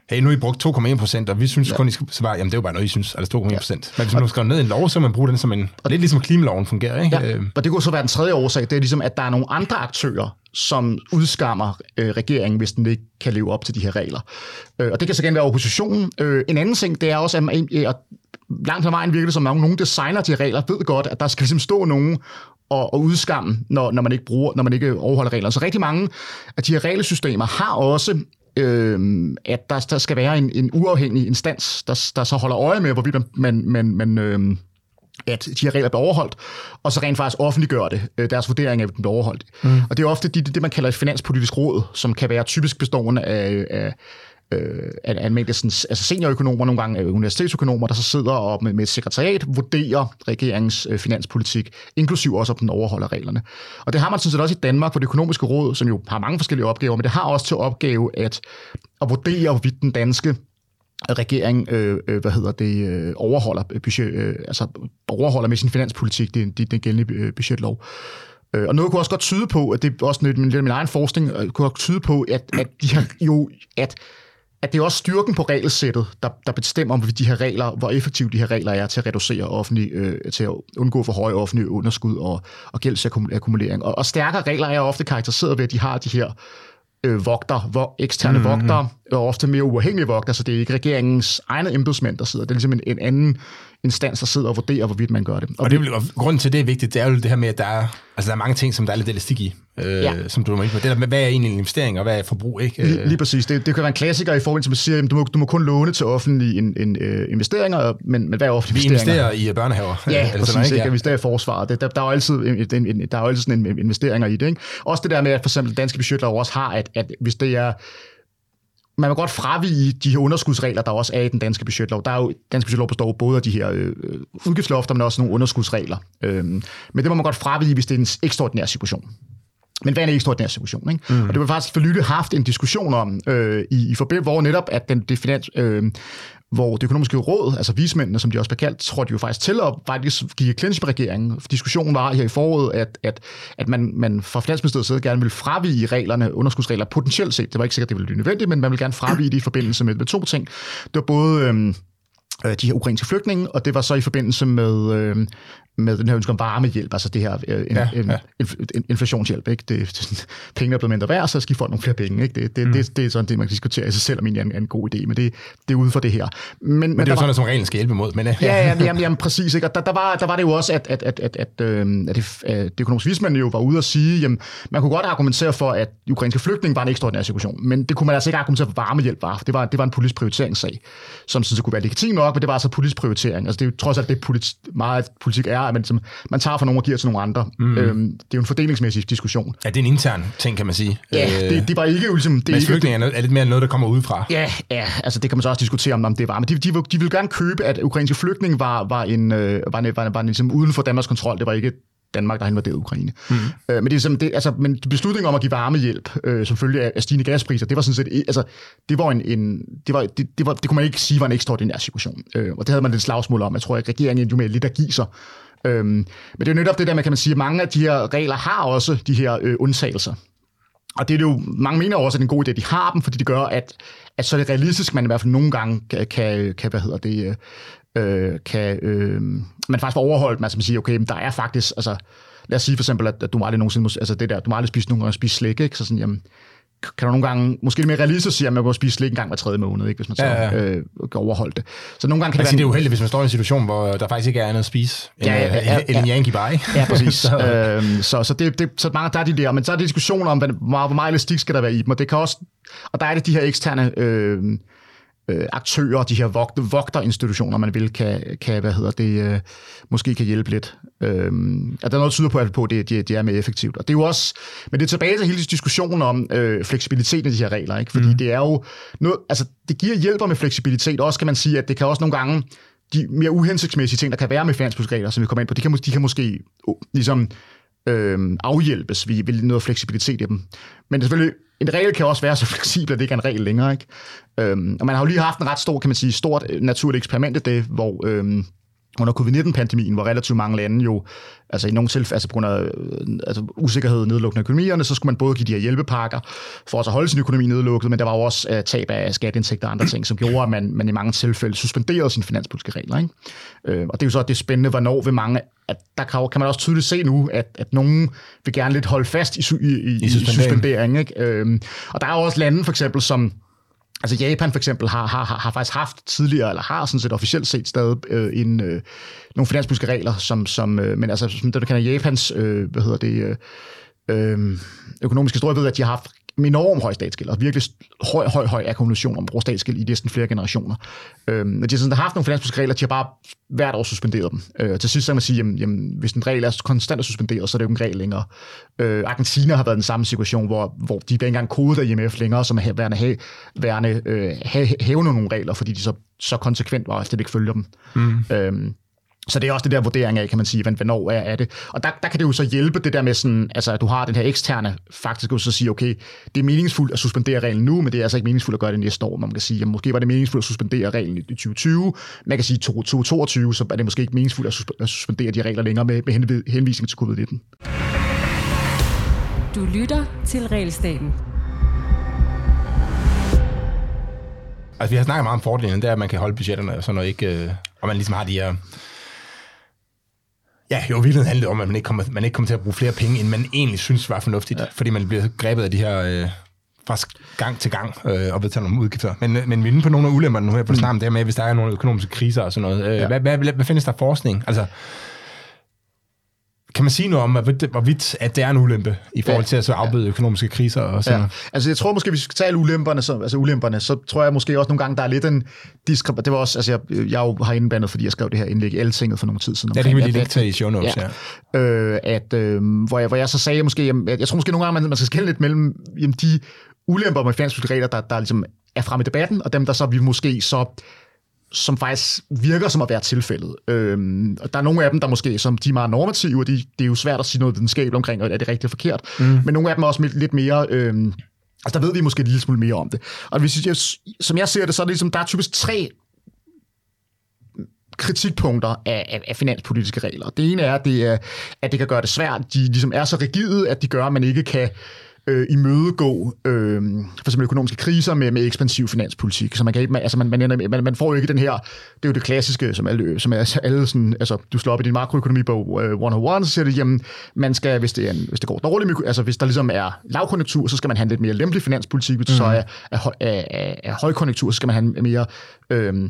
hey, nu har I brugt to komma en procent, og vi synes ja. kun, I skal svare, jamen det er jo bare noget, I synes, altså to komma en procent. Men hvis man nu skriver ned i en lov, så man bruger den som en, og lidt ligesom klimaloven fungerer, ikke? Ja. Og det kunne så være den tredje årsag, det er ligesom, at der er nogle andre aktører, som udskammer øh, regeringen, hvis den ikke kan leve op til de her regler. Øh, og det kan så gerne være oppositionen. Øh, en anden ting, det er også, at man, øh, langt hen vejen virker det som, at nogle designer de regler ved godt, at der skal ligesom stå nogen og, og udskamme, når, når, man ikke bruger, når man ikke overholder reglerne. Så rigtig mange af de her regelsystemer har også Øhm, at der, der skal være en, en uafhængig instans, der, der så holder øje med, hvorvidt man, man, man, øhm, at de her regler bliver overholdt, og så rent faktisk offentliggør det, øh, deres vurdering af, at den bliver overholdt. Mm. Og det er ofte det, det, man kalder et finanspolitisk råd, som kan være typisk bestående af, af at man altså seniorøkonomer, nogle gange universitetsøkonomer, der så sidder og med et sekretariat vurderer regeringens finanspolitik, inklusiv også, om den overholder reglerne. Og det har man sådan set også i Danmark, hvor det økonomiske råd, som jo har mange forskellige opgaver, men det har også til opgave at, at vurdere, hvorvidt den danske regering øh, hvad hedder det, øh, overholder, budget, øh, altså overholder med sin finanspolitik den, den gældende budgetlov. Og noget kunne også godt tyde på, at det er også lidt min, min egen forskning, kunne også tyde på, at, at de har jo, at at det er også styrken på regelsættet, der, der bestemmer, om de her regler, hvor effektive de her regler er til at reducere offentlig, øh, til at undgå for høje offentlige underskud og, og gældsakkumulering. Og, og stærkere regler er ofte karakteriseret ved, at de har de her øh, vogter, hvor eksterne mm-hmm. vogtere, og ofte mere uafhængige vogtere, så det er ikke regeringens egne embedsmænd, der sidder. Det er ligesom en, en anden instans, der sidder og vurderer, hvorvidt man gør det. Og, og, det, og grunden til, det er vigtigt, det er jo det her med, at der er, altså, der er mange ting, som der er lidt elastik i. Øh, ja. Som du må ikke. Det der, hvad er egentlig en investering, og hvad er forbrug, ikke? Lige, lige præcis. Det, det kan være en klassiker i forhold til, at man siger, at du må, du må kun låne til offentlige in, in, uh, investeringer, men, men hvad er offentlige investeringer? Vi investerer i børnehaver. Ja, eller præcis. Sådan, ikke? Ja. Vi investerer i forsvaret. Det, der, der, er jo altid, en, der er jo altid sådan en investeringer i det, ikke? Også det der med, at for eksempel danske budgetlov også har, at, at hvis det er man må godt fravige de her underskudsregler, der også er i den danske budgetlov. Der er jo, danske budgetlov består både af de her øh, udgiftslofter, men også nogle underskudsregler. Øhm, men det må man godt fravige, hvis det er en ekstraordinær situation. Men hvad er en ekstraordinær situation? Ikke? Mm. Og det var faktisk for nylig haft en diskussion om, øh, i, i forbindelse, hvor netop at den, det finans, øh, hvor det økonomiske råd, altså vismændene, som de også bliver kaldt, trådte jo faktisk til at faktisk give clinch på regeringen. Diskussionen var her i foråret, at, at, at man, man fra Finansministeriets side gerne ville fravige reglerne, underskudsregler potentielt set. Det var ikke sikkert, det ville blive nødvendigt, men man ville gerne fravige det i forbindelse med, med to ting. Det var både øh, de her ukrainske flygtninge, og det var så i forbindelse med Øh, med den her ønske om varmehjælp, altså det her øh, ja, ja. inflationshjælp. Ikke? Det, det, pengene er blevet mindre værd, så skal folk nogle flere penge. Ikke? Det, det, mm. det, det er sådan det, man kan diskutere i sig selv, om egentlig er en, en god idé, men det, det er ude for det her. Men, men det er jo var, sådan, at som reglen skal hjælpe imod. Men, ja, ja, jamen, jamen, jamen, præcis. Ikke? Og der, der, var, der var det jo også, at, at, at, at, at, øh, at det, det økonomiske vismænd jo var ude og sige, jamen, man kunne godt argumentere for, at ukrainske flygtninge var en ekstraordinær situation, men det kunne man altså ikke argumentere for, at varmehjælp var. Det var, det var en politisk prioriteringssag, som synes, det kunne være legitim nok, men det var altså politisk prioritering. Altså det er jo trods alt det politi- meget politik er, at man, man tager fra nogen og giver til nogle andre. Mm. Øhm, det er jo en fordelingsmæssig diskussion. Ja, det er en intern ting, kan man sige. Ja, øh, det, det var ikke jo ligesom. Men flygtningerne er, er lidt mere noget, der kommer udefra. Ja, ja, altså det kan man så også diskutere, om, om det var. Men de, de, de ville gerne købe, at ukrainske flygtninge var, var en, øh, var en, var en, var en ligesom uden for Danmarks kontrol. Det var ikke Danmark, der har invaderet Ukraine. Mm. Øh, men, det er sådan, det, altså, men beslutningen om at give varmehjælp, øh, som følge af, af stigende gaspriser, det var sådan set, altså, det var en, en det, var, det, det, var, det kunne man ikke sige var en ekstraordinær situation. Øh, og det havde man lidt slagsmål om. Jeg tror, at regeringen jo med lidt at give sig. Øh, men det er jo netop det der, man kan man sige, at mange af de her regler har også de her øh, undtagelser. Og det er det jo, mange mener også, at det er en god idé, at de har dem, fordi det gør, at, at så er det realistisk, man i hvert fald nogle gange kan, kan hvad hedder det, øh, Øh, kan øh, man faktisk overholde dem, altså man siger, okay, men der er faktisk, altså lad os sige for eksempel, at, at du må aldrig nogensinde, altså det der, du må aldrig spise nogle gange spise slik, ikke? Så sådan, jamen, kan du nogle gange, måske lidt mere realistisk sige, at man må spise slik en gang hver tredje måned, ikke? Hvis man så ja, ja. Øh, kan overholde det. Så nogle gange kan det være, det er uheldigt, hvis man står i en situation, hvor der faktisk ikke er andet at spise end, ja, ja, ja, end ja. en Yankee Bar, ikke? Ja, præcis. så øh, så, så, det, det, så mange, der er de der, men så er det diskussioner om, hvor meget, hvor meget elastik skal der være i dem, og det kan også, og der er det de her eksterne øh, øh, aktører, de her vogt, vogterinstitutioner, man vil, kan, kan hvad hedder det, øh, måske kan hjælpe lidt. Øh, at der er noget, der tyder på, at på det, det, det er mere effektivt. Og det er jo også, men det er tilbage til hele diskussionen om øh, fleksibilitet i de her regler, ikke? Fordi mm. det er jo noget, altså det giver hjælper med fleksibilitet, også kan man sige, at det kan også nogle gange, de mere uhensigtsmæssige ting, der kan være med finanspolitiske regler, som vi kommer ind på, de kan, de kan måske oh, ligesom øh, afhjælpes ved, ved noget fleksibilitet i dem. Men selvfølgelig, en regel kan også være så fleksibel, at det ikke er en regel længere, ikke? Øhm, og man har jo lige haft en ret stor, kan man sige, stort naturligt eksperiment i det, hvor øhm, under covid nitten-pandemien, hvor relativt mange lande jo, altså i nogle tilfælde, altså på grund af altså usikkerhed nedlukket af økonomierne, så skulle man både give de her hjælpepakker for at holde sin økonomi nedlukket, men der var jo også uh, tab af skatteindtægter og andre ting, som gjorde, at man, man i mange tilfælde suspenderede sine finanspolitiske regler, ikke? Øh, og det er jo så det spændende, hvornår vil mange, at der kan, kan man også tydeligt se nu, at, at nogen vil gerne lidt holde fast i, i, i, I suspendering, ikke? Øh, og der er jo også lande, for eksempel, som altså Japan for eksempel har, har, har faktisk haft tidligere, eller har sådan set officielt set stadig øh, en, øh, nogle finanspolitiske regler, som, som øh, men altså, som det, du kender Japans, øh, hvad hedder det, øh, økonomiske historie, ved at de har haft en enorm høj statsgæld, og virkelig høj, høj, høj akkumulation om bruger statsgæld i næsten flere generationer. Øh, men de har sådan, der har haft nogle finanspolitiske regler, de har bare hvert år suspenderet dem. Øh, til sidst så kan man sige, jamen, jamen, hvis en regel er konstant suspenderet, så er det jo ikke en regel længere. Øh, Argentina har været den samme situation, hvor, hvor de bliver ikke engang kodet af I M F længere, som er værende, værende øh, hævende nogle regler, fordi de så, så konsekvent var, at det ikke følger dem. Mm. Øh, Så det er også det der vurdering af, kan man sige, hvornår er det. Og der, der kan det jo så hjælpe det der med sådan, altså at du har den her eksterne, faktisk også så sige, okay, det er meningsfuldt at suspendere reglen nu, men det er altså ikke meningsfuldt at gøre det næste år. Man kan sige, jamen, måske var det meningsfuldt at suspendere reglen i tyve tyve, man kan sige to tusind toogtyve, så er det måske ikke meningsfuldt at, sus- at suspendere de regler længere med, med henvisning til covid nitten. Du lytter til Realstaten. Altså vi har snakket meget om fordelene, det er, at man kan holde budgetterne og sådan noget, ikke, og man ligesom har de her. Ja, jo, i virkeligheden handler det om, at man ikke, kommer, man ikke kommer til at bruge flere penge, end man egentlig synes var fornuftigt, ja. Fordi man bliver grebet af de her øh, faktisk gang til gang øh, og vedtager nogle udgifter. Men, men vi er inde på nogle af ulemperne nu her på snart, mm. det her med, hvis der er nogle økonomiske kriser og sådan noget. Øh, ja. hvad, hvad, hvad, hvad findes der forskning? Altså, kan man sige noget om, hvorvidt at det er en ulempe i forhold til at så afbøde økonomiske kriser og sådan ja. Altså jeg tror måske, hvis vi skal tale ulemperne, så, altså ulemperne, så tror jeg måske også nogle gange, der er lidt en diskrepans. Det var også, altså jeg, jeg jo har indblandet, fordi jeg skrev det her indlæg i Altinget for nogle tid siden. Ja, det kan vi lige lægge til i show notes, ja. ja. Øh, at, øh, hvor, jeg, hvor jeg så sagde, jeg måske, jamen, jeg tror måske nogle gange, man, man skal skelne lidt mellem jamen, de ulemper med finanspolitiske regler, der, der ligesom er fremme i debatten, og dem, der så vi måske så som faktisk virker som at være tilfældet. Øhm, og der er nogle af dem, der måske som de er meget normative, og de, det er jo svært at sige noget videnskabeligt omkring, og er det rigtigt og forkert. Mm. Men nogle af dem er også lidt mere. Øhm, altså der ved vi måske en lille smule mere om det. Og hvis jeg, som jeg ser det, så er det ligesom, der er typisk tre kritikpunkter af, af, af finanspolitiske regler. Det ene er, at det, er, at det kan gøre det svært. De ligesom er så rigide, at de gør, at man ikke kan Øh, imødegå øh, for eksempel økonomiske kriser med, med ekspansiv finanspolitik. Så man, kan ikke, man, altså man, man, man, man får jo ikke den her, det er jo det klassiske, som alle, som alle sådan, altså du slår op i din makroøkonomibog øh, et nul et, så siger det, jamen man skal, hvis det, er en, hvis det går dårligt, altså hvis der ligesom er lavkonjunktur, så skal man have lidt mere lempelig finanspolitik, hvis mm. så er, er, er, er, er højkonjunktur, så skal man have en mere øh,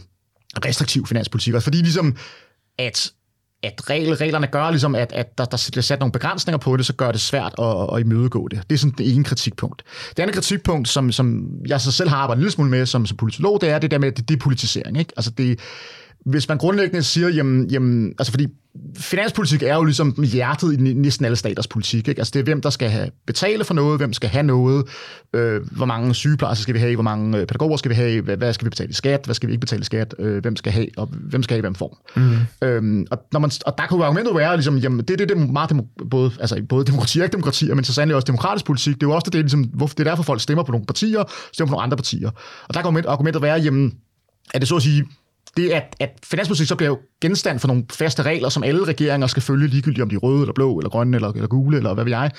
restriktiv finanspolitik. Og fordi ligesom, at at reglerne gør, ligesom, at, at der, der bliver sat nogle begrænsninger på det, så gør det svært at, at imødegå det. Det er sådan det ene kritikpunkt. Det andet kritikpunkt, som, som jeg så selv har arbejdet en lille smule med som, som politolog, det er det der med depolitisering. Ikke? Altså det, hvis man grundlæggende siger, jamen, jamen, altså fordi finanspolitik er jo ligesom hjertet i næsten alle staters politik. Ikke? Altså det er, hvem der skal have betale for noget, hvem skal have noget, øh, hvor mange sygeplejersker skal vi have, hvor mange pædagoger skal vi have, hvad, hvad skal vi betale i skat, hvad skal vi ikke betale i skat, øh, hvem skal have, og hvem skal have i hvem form. Mm. Øhm, og, når man, og der kunne argumentet være, ligesom, jamen det er det meget demo, både, altså, både demokrati og ikke demokrati, men så sandelig også demokratisk politik, det er jo også det, det, ligesom, det er derfor folk stemmer på nogle partier, stemmer på nogle andre partier. Og der kunne argumentet være, jamen er det så at sige, det at, at finanspolitik så bliver jo genstand for nogle faste regler, som alle regeringer skal følge, ligegyldigt om de er røde, eller blå, eller grønne, eller, eller gule, eller hvad ved jeg,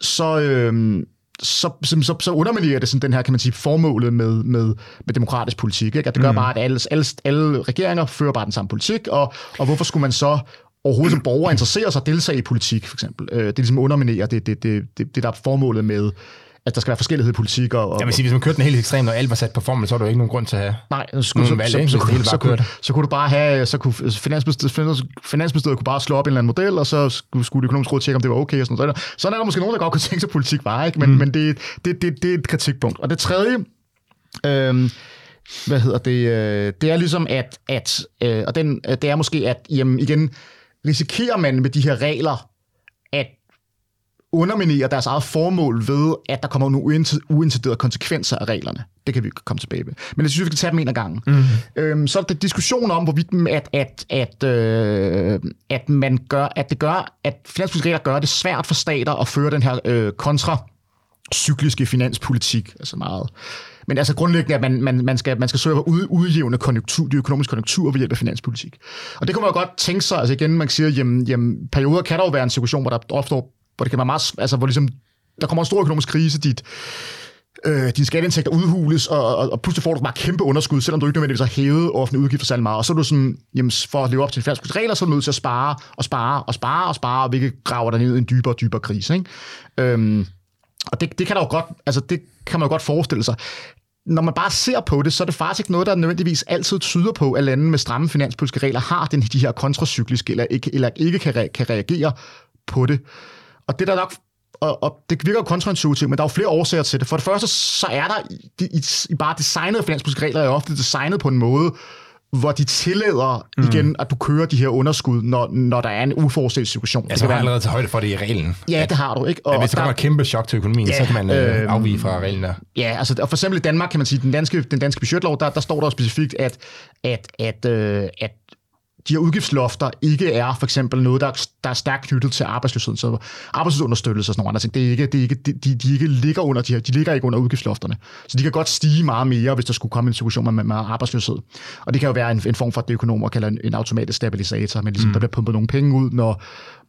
så, øhm, så, så, så underminerer det sådan den her, kan man sige, formålet med, med, med demokratisk politik. Ikke? At det gør mm. bare, at alle, alle, alle regeringer fører bare den samme politik, og, og hvorfor skulle man så overhovedet som borger interessere sig og deltage i politik, for eksempel? Øh, det ligesom underminerer det, det, det, det, det der er formålet med, at der skal være forskellighed i politik. Og, jeg vil sige, hvis man kørte den helt ekstrem, når alt var sat på formel, så var der jo ikke nogen grund til at have nej, skulle, nogen så, valg, så, ikke? Så, så, kunne, så, kunne, så kunne du bare have, så kunne finansministeriet, finansministeriet kunne bare slå op en eller anden model, og så skulle, skulle det økonomiske råd tjekke, om det var okay og sådan noget. Sådan er der måske nogen, der godt kunne tænke sig, politik var, ikke? Men, mm. men det, det, det, det er et kritikpunkt. Og det tredje, øhm, Hvad hedder det? Det er ligesom, at... at og den, det er måske, at jamen igen, risikerer man med de her regler at underminere deres eget formål ved, at der kommer nogle uintenderede konsekvenser af reglerne. Det kan vi komme tilbage med. Men jeg synes, vi kan tage dem en af gangen. Mm. Øhm, så er der diskussion om, hvorvidt at, at, at, øh, at man gør, at det gør, at finanspolitiske regler gør det svært for stater at føre den her øh, kontracykliske finanspolitik. Altså meget. Men altså grundlæggende, at man, man, man, skal, man skal søge at udjævne konjunktur, de økonomiske konjunkturer ved hjælp af finanspolitik. Og det kunne man jo godt tænke sig. Altså igen, man siger, jamen, jamen perioder kan der jo være en situation, hvor der opstår, hvor det kan være meget, altså hvor ligesom, der kommer en stor økonomisk krise, dit, øh, dine skatteindtægter udhules, og, og, og pludselig får du bare kæmpe underskud, selvom du ikke nødvendigvis har hævet offentlige udgifter særlig meget. Og så er du sådan, jamen, for at leve op til finanspolitiske regler, så er du nødt til at spare og spare og spare og spare, og hvilket graver dig ned i en dybere og dybere krise. Ikke? Øhm, og det, det kan der jo godt, altså det kan man jo godt forestille sig. Når man bare ser på det, så er det faktisk ikke noget, der nødvendigvis altid tyder på, at lande med stramme finanspolitiske regler har den, de her kontracykliske, eller ikke, eller ikke kan, kan reagere på det. Og det, der nok, og, og det virker jo kontraintuitivt, men der er jo flere årsager til det. For det første, så er der de, de, bare designede finanspolitiske regler, er ofte designet på en måde, hvor de tillader mm. igen, at du kører de her underskud, når, når der er en uforudset situation. Ja, så kan man allerede tage højde for det i reglen. Ja, at, det har du, ikke? Og hvis der kommer et kæmpe chok til økonomien, ja, så kan man øh, afvige fra reglen der. Ja, altså, og for eksempel i Danmark, kan man sige, den danske, den danske budgetlov, der, der står der specifikt, at, at, at, øh, at de her udgiftslofter ikke er for eksempel noget, der, der er stærkt knyttet til arbejdsløsheden. Så arbejdsløshedsunderstøttelse og sådan noget andet ting, det er ikke, det er ikke, de, de ikke ligger under de her, de ligger ikke under udgiftslofterne. Så de kan godt stige meget mere, hvis der skulle komme en situation med, med arbejdsløshed. Og det kan jo være en, en form for, at det økonomer kalder en, en automatisk stabilisator, men ligesom, mm. der bliver pumpet nogle penge ud, når,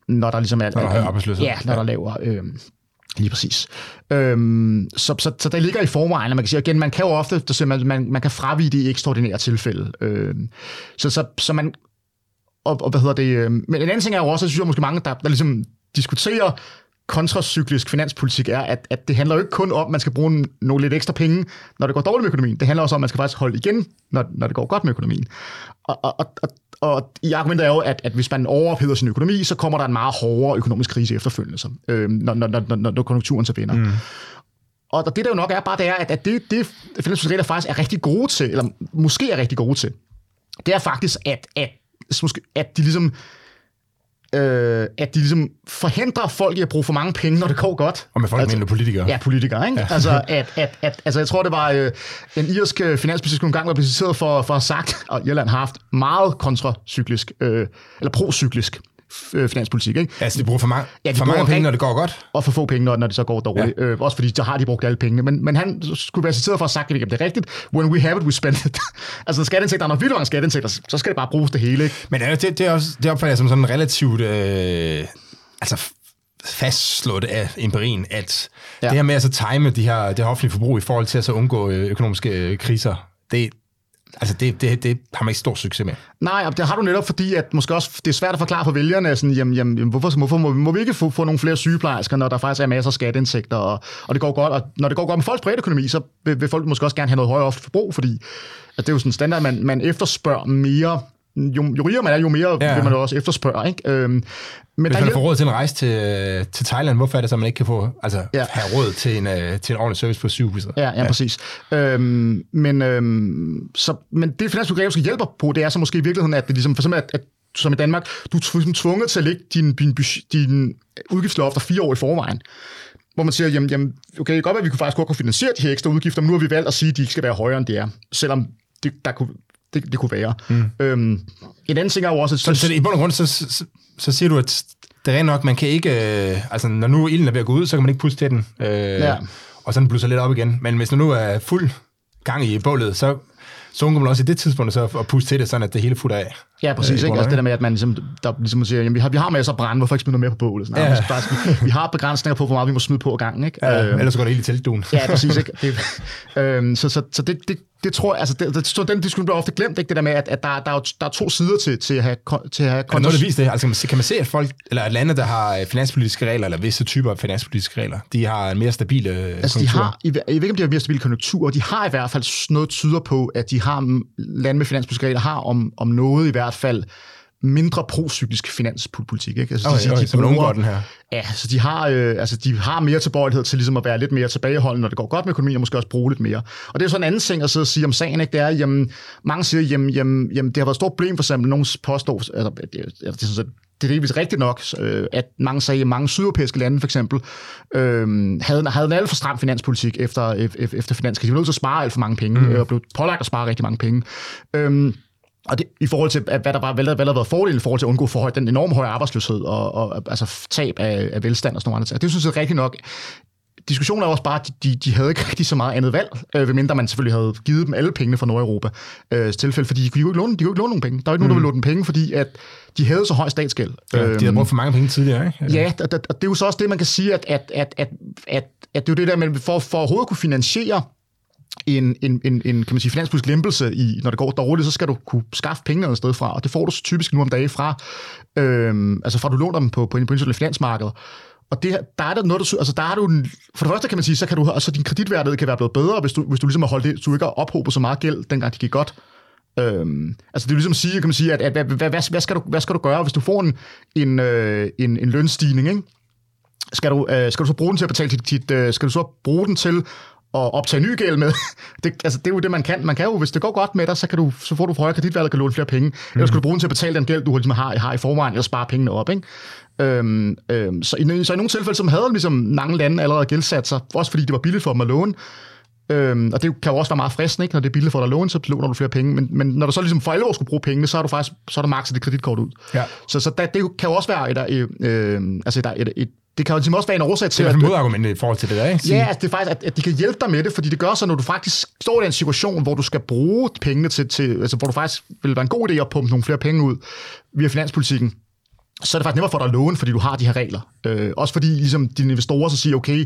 når der ligesom er... Når der er arbejdsløshed. Ja, når der laver... Øh, Lige præcis. Øhm, så, så, så der ligger i forvejen, og man kan sige, igen, man kan jo ofte, der siger, man, man, man kan fravige det i ekstraordinære tilfælde. Øhm, så, så, så man... Og, og hvad hedder det? Øh, men en anden ting er jo også, at jeg synes, at måske mange, der, der ligesom diskuterer kontracyklisk finanspolitik, er, at, at det handler jo ikke kun om, at man skal bruge nogle lidt ekstra penge, når det går dårligt med økonomien. Det handler også om, at man skal faktisk holde igen, når, når det går godt med økonomien. Og, og, og, og i argumentet er jo, at, at hvis man overopheder sin økonomi, så kommer der en meget hårdere økonomisk krise efterfølgende, så, øh, når, når, når, når konjunkturen så vender. Mm. Og det der jo nok er, bare det er, at, at det, det finanspolitiske regler faktisk er rigtig gode til, eller måske er rigtig gode til, det er faktisk, at, at at de ligesom øh, at de ligesom forhindrer folk i at bruge for mange penge, når det går godt. Og med folk altså, mener politikere. Ja, politikere, ikke? Ja. Altså, at, at, at, altså, jeg tror, det var øh, en irsk finanspolitisk gang, der blev citeret for, for at have sagt, og Irland har haft meget kontracyklisk, øh, eller procyklisk øh, finanspolitik, ikke? Altså, de bruger for, ma- ja, de for bruger mange penge, når det går godt? Og for få penge, når, når det så går dårligt. Ja. Øh, også fordi, så har de brugt alle pengene. Men, men han skulle være citeret for at have sagt, at det er rigtigt. When we have it, we spend it. Altså, skatteindtægter, når vi har skatteindtægter, så skal det bare bruges det hele, ikke? Men det, det, er også, det opfatter jeg som sådan en relativt øh, altså fastslået af empirien, at ja. Det her med at så time de her, det her offentlige forbrug i forhold til at så undgå økonomiske kriser, det Altså, det, det, det har man ikke stor succes med. Nej, og det har du netop, fordi at måske også, det er svært at forklare for vælgerne, sådan, jamen, jamen, hvorfor, hvorfor må, må vi ikke få, få nogle flere sygeplejersker, når der faktisk er masser af skatteindtægter, og, og det går godt, og når det går godt med folks privatøkonomi, så vil, vil folk måske også gerne have noget højere offentligt forbrug, fordi at det er jo sådan standard, man, man efterspørger mere. Jo, jo rigere man er, jo mere ja. Vil man også efterspørge, ikke? Øhm, men hvis der man får råd til en rejse til, til Thailand, hvorfor er det så, man ikke kan få, altså, ja. Have råd til en, til en ordentlig service på sygehuset? Ja, ja, ja, præcis. Øhm, men, øhm, så, men det finanspolitiske skal hjælpe på, det er så måske i virkeligheden, at det ligesom, for eksempel, at, at som i Danmark, du er tvunget til at lægge dine din, din udgiftslofter fire år i forvejen. Hvor man siger, jamen, jamen okay, det kan godt være, at vi kunne faktisk godt kunne finansiere de her ekstra udgifter, men nu har vi valgt at sige, at de ikke skal være højere, end det er. Selvom det, der kunne... Det, det kunne være. Mm. Øhm, en anden ting er jo også... Så, så, så i bund og grund, så, så, så, så siger du, at det er nok, man kan ikke... Øh, altså, når nu ilden er ved at gå ud, så kan man ikke puste til den. Øh, ja. Og så den blusser lidt op igen. Men hvis der nu er fuld gang i bålet, så, så undgår man også i det tidspunkt så at puste til det, sådan at det hele futter af. Ja, præcis. Øh, ikke? Altså det der med, at man ligesom, der ligesom siger, jamen, vi har, vi har masser af brænde, hvorfor ikke smide noget mere på bålet? Sådan, ja. Faktisk, vi har begrænsninger på, hvor meget vi må smide på ad gangen. Ikke? Ja, øh, ellers går det hele i teltduen. Ja, præcis. Ikke? Det, øh, så så, så det, det Det tror jeg, altså det, det, så den diskussion bliver ofte glemt, ikke? Det der med, at, at der, der, er, der er to sider til, til at have... Til at have kontos- noget, der viser det. Altså, kan man, se, kan man se, at folk, eller at lande, der har finanspolitiske regler, eller visse typer af finanspolitiske regler, de har en mere stabile altså, konjunktur? Altså, de har, jeg ved ikke, om de har mere stabile konjunkturer, de har i hvert fald noget tyder på, at de har lande med finanspolitiske regler, har om, om noget i hvert fald mindre procyklisk finanspolitik, ikke? Altså, okay, de, okay, de, de bruger, undgår den her. Ja, så de har, øh, altså, de har mere tilbøjelighed til ligesom at være lidt mere tilbageholdende, når det går godt med økonomien, og måske også bruge lidt mere. Og det er sådan en anden ting at sidde og sige om sagen, ikke? Det er, jamen, mange siger, jamen, jamen, jamen, det har været et stort problem, for eksempel, nogen påstår, altså, det, det er sådan det er delvis rigtigt nok, at mange sagde, at mange sydeuropæiske lande for eksempel øh, havde, havde en alt for stram finanspolitik efter, efter finanskrisen. De var nødt til at spare alt for mange penge, mm. og blev pålagt at spare rigtig mange penge. Øh, og det, i forhold til, hvad der var, hvad der har været fordelen i forhold til at undgå for høj, den enorme høje arbejdsløshed og, og altså tab af, af velstand og sådan noget andet. Det synes jeg er rigtigt nok. Diskussionen er også bare, at de, de havde ikke rigtig så meget andet valg, øh, medmindre man selvfølgelig havde givet dem alle pengene fra Nordeuropa øh, tilfælde, fordi de kunne ikke låne, de kunne ikke låne nogen penge. Der var ikke nogen, mm. der ville låne dem penge, fordi at de havde så høj statsgæld. Ja, de havde brugt for mange penge tidligere, ikke? Ja, og det er jo så også det, man kan sige, at, at, at, at, at, at det er jo det der, man for, for overhovedet at kunne finansiere en, en, en, en kan man sige, finanspolitisk lempelse, i, når det går dårligt, så skal du kunne skaffe penge noget sted fra, og det får du så typisk nu om dagen fra, øh, altså fra du låner dem på, på, på finansmarkedet. Og det, der er der noget, der, altså der er du, for det første kan man sige, så kan du, altså din kreditværdighed kan være blevet bedre, hvis du, hvis du ligesom har holdt det, du ikke har ophobet så meget gæld, dengang det gik godt. Øhm, altså det er ligesom sige, kan man sige, at, at, at hvad, hvad, hvad, skal du, hvad skal du gøre, hvis du får en, en, en, en lønstigning, ikke? Skal du, øh, skal du så bruge den til at betale dit, dit øh, skal du så bruge den til at optage ny gæld med? Det, altså det er jo det, man kan. Man kan jo, hvis det går godt med dig, så, kan du, så får du for højere kreditværdighed og kan låne flere penge. Mm. Eller skal du bruge den til at betale den gæld, du ligesom har, har i forvejen, eller spare pengene op, ikke? Øhm, øhm, så, i, så i nogle tilfælde, som havde ligesom mange lande allerede gældsat sig, også fordi det var billigt for dem at låne, øhm, og det kan jo også være meget fristende, ikke? Når det er billigt for dig at låne, så låner du flere penge, men, men når du så ligesom for alvor skulle bruge pengene, så har du faktisk så er du makset dit kreditkort ud. Ja. Så, så der, det kan jo også være et, øh, altså et, et, et det kan jo også være en årsag til... Det er et modargument i forhold til det der, ikke? Ja, altså det er faktisk, at, at de kan hjælpe dig med det, fordi det gør så, når du faktisk står i en situation, hvor du skal bruge pengene til... til altså hvor du faktisk vil være en god idé at pumpe nogle flere penge ud via finanspolitikken, så er det faktisk nemmere for dig at låne, fordi du har de her regler. Øh, også fordi ligesom, dine investorer så siger, okay,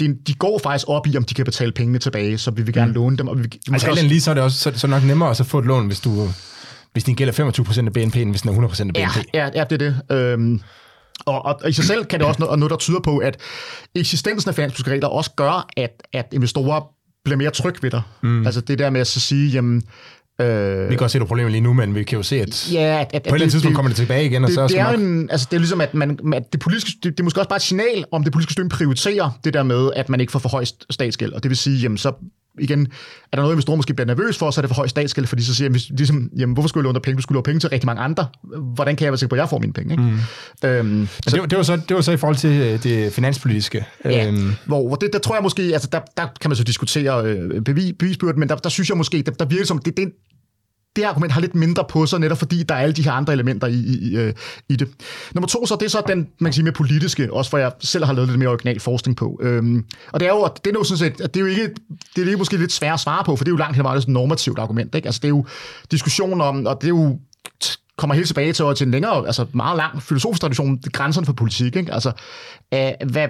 de, de går faktisk op i, om de kan betale pengene tilbage, så vi vil gerne mm. låne dem. Og vi, vi altså også... lige, så er det også så, så nok nemmere at så få et lån, hvis du hvis din gælder femogtyve procent af B N P'en, hvis den er hundrede procent af B N P. Ja, ja, ja det er det. Øhm, Og, og i sig selv kan det også noget, noget der tyder på, at eksistensen af finanspolitiske regler også gør, at, at investorer bliver mere trygge ved dig. Mm. Altså det der med at så sige, jamen... Øh, vi kan godt se, at det er problemet lige nu, men vi kan jo se, at, ja, at, at på et eller andet tidspunkt det, kommer det tilbage igen. Det, og så det, det, er, en, altså, det er ligesom, at, man, at det, politiske, det, det er måske også bare et signal, om det politiske system prioriterer det der med, at man ikke får for høj statsgæld. Og det vil sige, jamen så... Igen, er der noget, investorer måske bliver nervøs for, så er det for høj statsgæld, fordi så siger jeg, ligesom, jamen, hvorfor skulle jeg låne dig penge? Du skulle låne penge til rigtig mange andre. Hvordan kan jeg være sikker på, at jeg får mine penge? Ikke? Mm. Øhm, så, det, var, det, var så, det var så i forhold til det finanspolitiske. Ja, øhm. hvor det, der tror jeg måske, altså der, der kan man så diskutere øh, bevis, bevisbyrden, men der, der synes jeg måske, der, der virker som, det, det, det argument har lidt mindre på sig, netop fordi der er alle de her andre elementer i, i, i, i det. Nummer to, så det er så den, man kan sige, mere politiske, også for jeg selv har lavet lidt mere original forskning på. Øhm, og det er jo, det er jo sådan set, at det er jo ikke, det er jo måske lidt svært at svare på, for det er jo langt hen ad vejen et normativt argument, ikke? Altså det er jo diskussion om, og det er jo kommer helt tilbage til, til en længere, altså meget lang filosofisk tradition, grænserne for politik, ikke? Altså, øh, hvad, hvad,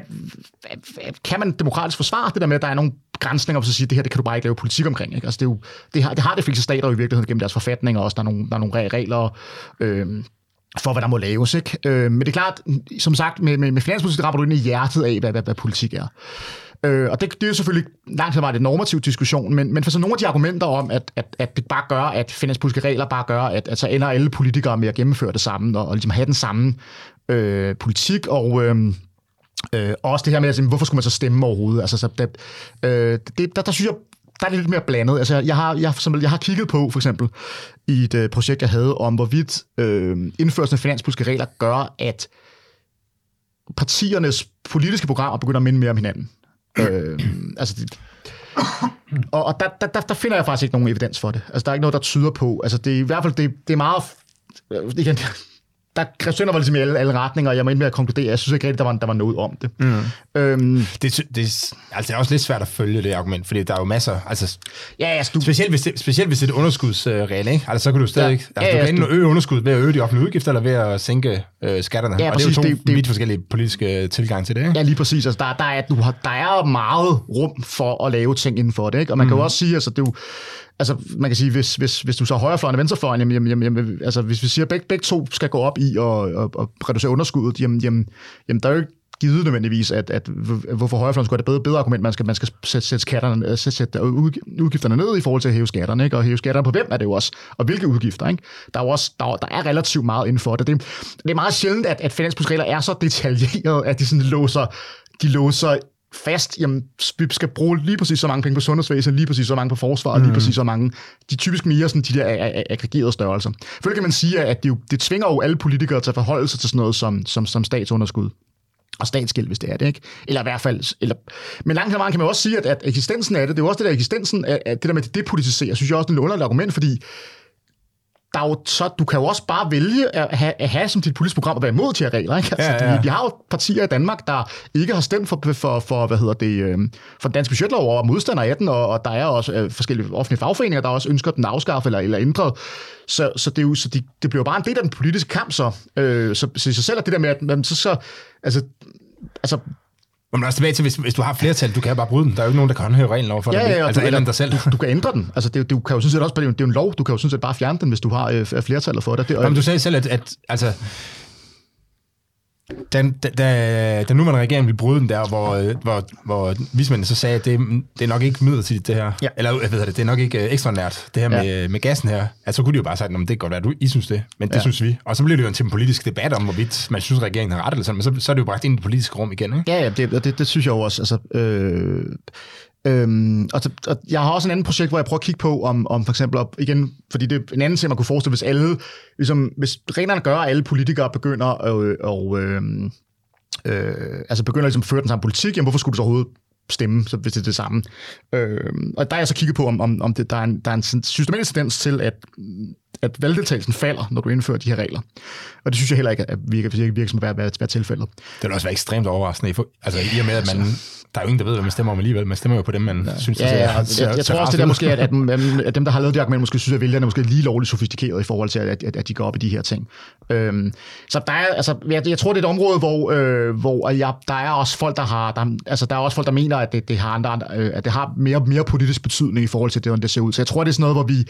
kan man demokratisk forsvare det der med, at der er nogle grænsninger, og så sige, det her, det kan du bare ikke lave politik omkring, ikke? Altså, det, er jo, det, har, det har det fleste stater jo i virkeligheden gennem deres forfatninger også, der er nogle, der er nogle regler øh, for, hvad der må laves, ikke? Øh, men det er klart, som sagt, med, med, med finanspolitik rammer du ind i hjertet af, hvad, hvad, hvad politik er. Øh, og det, det er jo selvfølgelig langt hen ad vejen en normativ diskussion, men, men for så nogle af de argumenter om, at, at, at det bare gør, at finanspolitiske regler bare gør, at, at så ender alle politikere med at gennemføre det samme, og, og ligesom have den samme øh, politik, og øh, øh, også det her med, altså, hvorfor skulle man så stemme overhovedet? Altså, så det, øh, det, der, der synes jeg, der er lidt mere blandet. Altså, jeg har, jeg, jeg har kigget på, for eksempel, i et øh, projekt, jeg havde, om hvorvidt øh, indførelsen af finanspolitiske regler gør, at partiernes politiske programmer begynder at minde mere om hinanden. Øh, altså det, og og der, der, der finder jeg faktisk ikke nogen evidens for det. Altså der er ikke noget, der tyder på. Altså det er i hvert fald, det, det er meget... Igen, der kræftsønder var ligesom i alle, alle retninger, og jeg må endelig med at konkludere, jeg synes ikke rigtigt, der var, der var noget om det. Mm. Øhm, det, det, altså, det er også lidt svært at følge det argument, fordi der er jo masser... Altså, ja, altså, du, specielt, hvis det, specielt hvis det er et underskudsregel, ikke? Altså så kan du stadig... Ja, altså, ja, du kan enten øge underskud ved at øge de offentlige udgifter, eller ved at sænke øh, skatterne. Ja, og præcis, det er jo to det, vidt forskellige politiske tilgang til det, ikke? Ja, lige præcis. Altså, der, der, er, du har, der er meget rum for at lave ting inden for det, ikke? Og man mm. kan jo også sige, altså det er jo... Altså, man kan sige, hvis, hvis, hvis du så er højrefløjen og venstrefløjen, jamen, jamen, jamen, altså, hvis vi siger, at begge, begge to skal gå op i at, at, at reducere underskuddet, jamen, jamen, jamen der er jo ikke, givet nødvendigvis, at, at hvorfor højrefløjen skulle have det bedre argument, man skal, man skal sætte, sætte, skatterne, sætte udgifterne ned i forhold til at hæve skatterne, ikke? Og hæve skatterne på hvem er det jo også, og hvilke udgifter, ikke? Der er jo også, der er, der er relativt meget inden for det. Det, det er meget sjældent, at, at finanspolitiske regler er så detaljerede, at de sådan låser, de låser fast, jamen, vi skal bruge lige præcis så mange penge på sundhedsvæsen, lige præcis så mange på forsvar, mm. lige præcis så mange, de typisk mere sådan de der aggregerede størrelser. Følgelig kan man sige, at det, jo, det tvinger jo alle politikere til at forholde sig til sådan noget som, som, som statsunderskud og statsgæld, hvis det er det, ikke? Eller i hvert fald, eller, men langt hen ad vejen kan man også sige, at, at eksistensen af det, det er jo også det der eksistensen af, at det der med det depolitiserer, synes jeg også er et underligt argument, fordi der jo, så, du kan jo også bare vælge at have, at have som dit politisk program at være imod de her regler, ikke? Altså, ja, ja. De, vi har jo partier i Danmark, der ikke har stemt for, for, for hvad hedder det, øh, for den danske budgetlov og modstander af den, og, og der er også øh, forskellige offentlige fagforeninger, der også ønsker den afskaffet eller, eller ændret. Så, så, det, jo, så de, det bliver jo bare en del af den politiske kamp, så, øh, så, så, så selv er det der med, at man så, så altså, altså men også tilbage til, hvis, hvis du har flertal, du kan bare bryde dem. Der er jo ikke nogen, der kan håndhæve reglen over for ja, dig. Ja, altså, du, eller dig selv. Du, du kan ændre den. Altså, det, du kan jo synes, at også, det er jo en lov. Du kan jo synes, at bare fjerne den, hvis du har øh, flertallet for dig. Det, øh. Jamen, du sagde selv, at, at altså, den, da, da, den nuværende regering ville bryde den der, hvor, øh, hvor, hvor vismændene så sagde, at det, det er nok ikke midlertidigt, det her. Ja. Eller jeg ved det, det er nok ikke øh, ekstraordinært, det her med, ja. med gassen her. Altså, så kunne de jo bare sige, at det kan godt være, du I synes det, men det ja. synes vi. Og så bliver det jo en, til en politisk debat om, hvorvidt man synes, regeringen har ret eller sådan, men så, så er det jo bragt ind i det politiske rum igen, ikke? Ja, ja det, det, det synes jeg jo også. Altså, øh, øh, og, og jeg har også en anden projekt, hvor jeg prøver at kigge på, om, om for eksempel, igen, fordi det er en anden ting, man kunne forestille, hvis alle, ligesom, hvis reglerne gør, alle politikere begynder at, og, øh, øh, altså begynder ligesom at føre den samme politik, jamen hvorfor skulle du så overhovedet stemme, så hvis det er det samme? Øh, og der er jeg så kigget på, om, om, om det, der er en, der er en systematisk tendens til, at, at valgdeltagelsen falder, når du indfører de her regler. Og det synes jeg heller ikke, at virker, virker som at være, være, være tilfældet. Det vil også være ekstremt overraskende. Altså i og med, at man... Der er jo ingen, der ved, hvad man stemmer om alligevel. Man stemmer jo på dem, man ja. synes, det ja, ja, ja. ser Jeg, jeg tror også, det der måske, at, at dem, der har lavet det argument, måske synes, at vælgerne er måske lige lovligt sofistikeret i forhold til, at, at, at de går op i de her ting. Øhm, så der er, altså, jeg, jeg tror, det er et område, hvor, øh, hvor jeg, der er også folk, der har, der, altså, der er også folk, der mener, at det, det har, andre, øh, at det har mere, mere politisk betydning i forhold til det, hvordan det ser ud. Så jeg tror, det er sådan noget, hvor vi...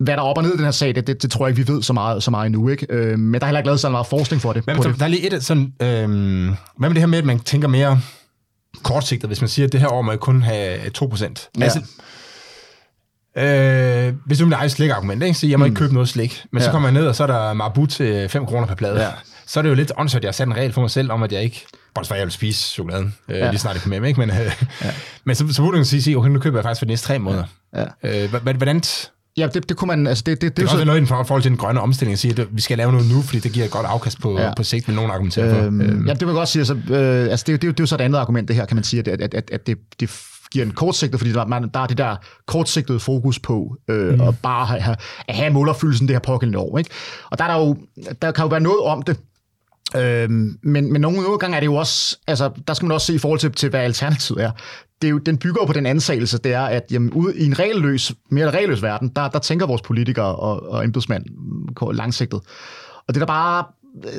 Hvad der er op og ned i den her sag, det, det, det tror jeg ikke, vi ved så meget, så meget endnu, ikke? Øh, men der er heller ikke lavet så meget forskning for det. Hvad med, det. Der er lige et sådan... Øh, hvad med det her med, at man tænker mere... kortsigtet, hvis man siger, at det her år må jeg kun have to procent. Ja. Altså, øh, hvis du vil have et slik-argument, ikke? Så jeg må mm. ikke købe noget slik, men ja. så kommer jeg ned, og så er der Marabu til fem kroner per plade. Ja. Så er det jo lidt åndssøgt, at jeg har sat en regel for mig selv, om at jeg ikke... Bortset fra, jeg vil spise chokoladen, øh, ja. lige snart det kommer hjem, ikke? Men, øh, ja. men så, så burde du sige, okay, nu køber jeg faktisk for de næste tre måneder. Ja. Ja. Øh, hvordan... Ja, det, det kunne man... Altså det, det, det, det er også noget i forhold til den grønne omstilling at sige, at vi skal lave noget nu, fordi det giver et godt afkast på, ja. på sigt, vil nogen argumentere for. Øhm, øhm. Ja, det vil jeg godt sige. Altså, øh, altså det, det, det er jo så et andet argument, det her, kan man sige, at, at, at, at det, det giver en kortsigtet, fordi der, man, der er det der kortsigtede fokus på øh, mm. at bare have, have, have målopfyldelsen det her pågældende år. Ikke? Og der, er der, jo, der kan jo være noget om det, Øhm, men, men nogle gange er det jo også, altså der skal man også se i forhold til, til hvad alternativet er. Det er jo, den bygger jo på den antagelse, det er, at jamen, ude i en regelløs, mere regelløs verden, der, der tænker vores politikere og, og embedsmænd langsigtet. Og det er der bare,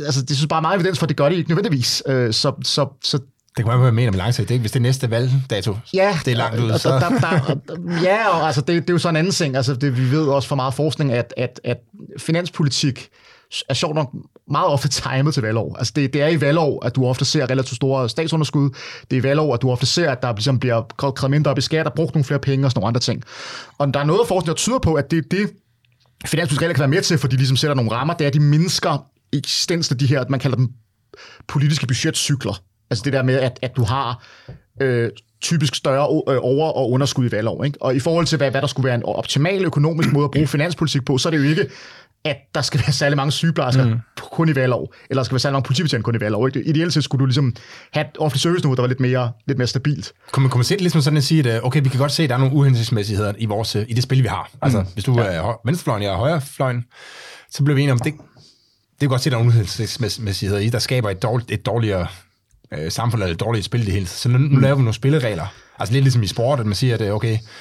altså det synes bare meget evidens for, at det gør det ikke nødvendigvis. Øh, så, så, så det kan man jo mene om langsigtet, ikke? Hvis det er næste valgdato, ja, det er langt ud. Så. Der, der, der, ja, og altså, det, det er jo så en anden ting. Altså, det, vi ved også fra meget forskning, at, at, at finanspolitik er sjovt nok meget ofte timet til valgår. Altså det, det er i valgår, at du ofte ser relativt store statsunderskud. Det er i valgår, at du ofte ser, at der ligesom bliver krævet mindre op i skat, og brugt nogle flere penge og sådan nogle andre ting. Og der er noget forskning, der tyder på, at det er det, finanspolitiske regler kan være med til, for de ligesom sætter nogle rammer, det er, de mindsker eksistensen af de her, man kalder dem politiske budgetcykler. Altså det der med, at, at du har... Øh, typisk større over- og underskud i valgår. Ikke? Og i forhold til, hvad, hvad der skulle være en optimal økonomisk måde at bruge finanspolitik på, så er det jo ikke, at der skal være særlig mange sygeplejersker mm. kun i valgår, eller der skal være særlig mange politibetjente kun i valgår. Ikke? Ideelt set skulle du ligesom have et offentligt serviceniveau, der var lidt mere, lidt mere stabilt. Kunne man, kunne man se det ligesom sådan at sige, at okay, vi kan godt se, at der er nogle uhensigtsmæssigheder i, vores, i det spil, vi har. Altså, mm. hvis du ja. er venstrefløjen, jeg er højrefløjen, så bliver vi enige om, det, det kan godt se, at der er nogle uhensigtsmæssigheder i, der skaber et, dårlig, et dårligere... samfundet er et dårligt spil det hele. Så nu, nu laver vi nogle spilleregler. Altså lidt ligesom i sport, at man siger, at okay, egentlig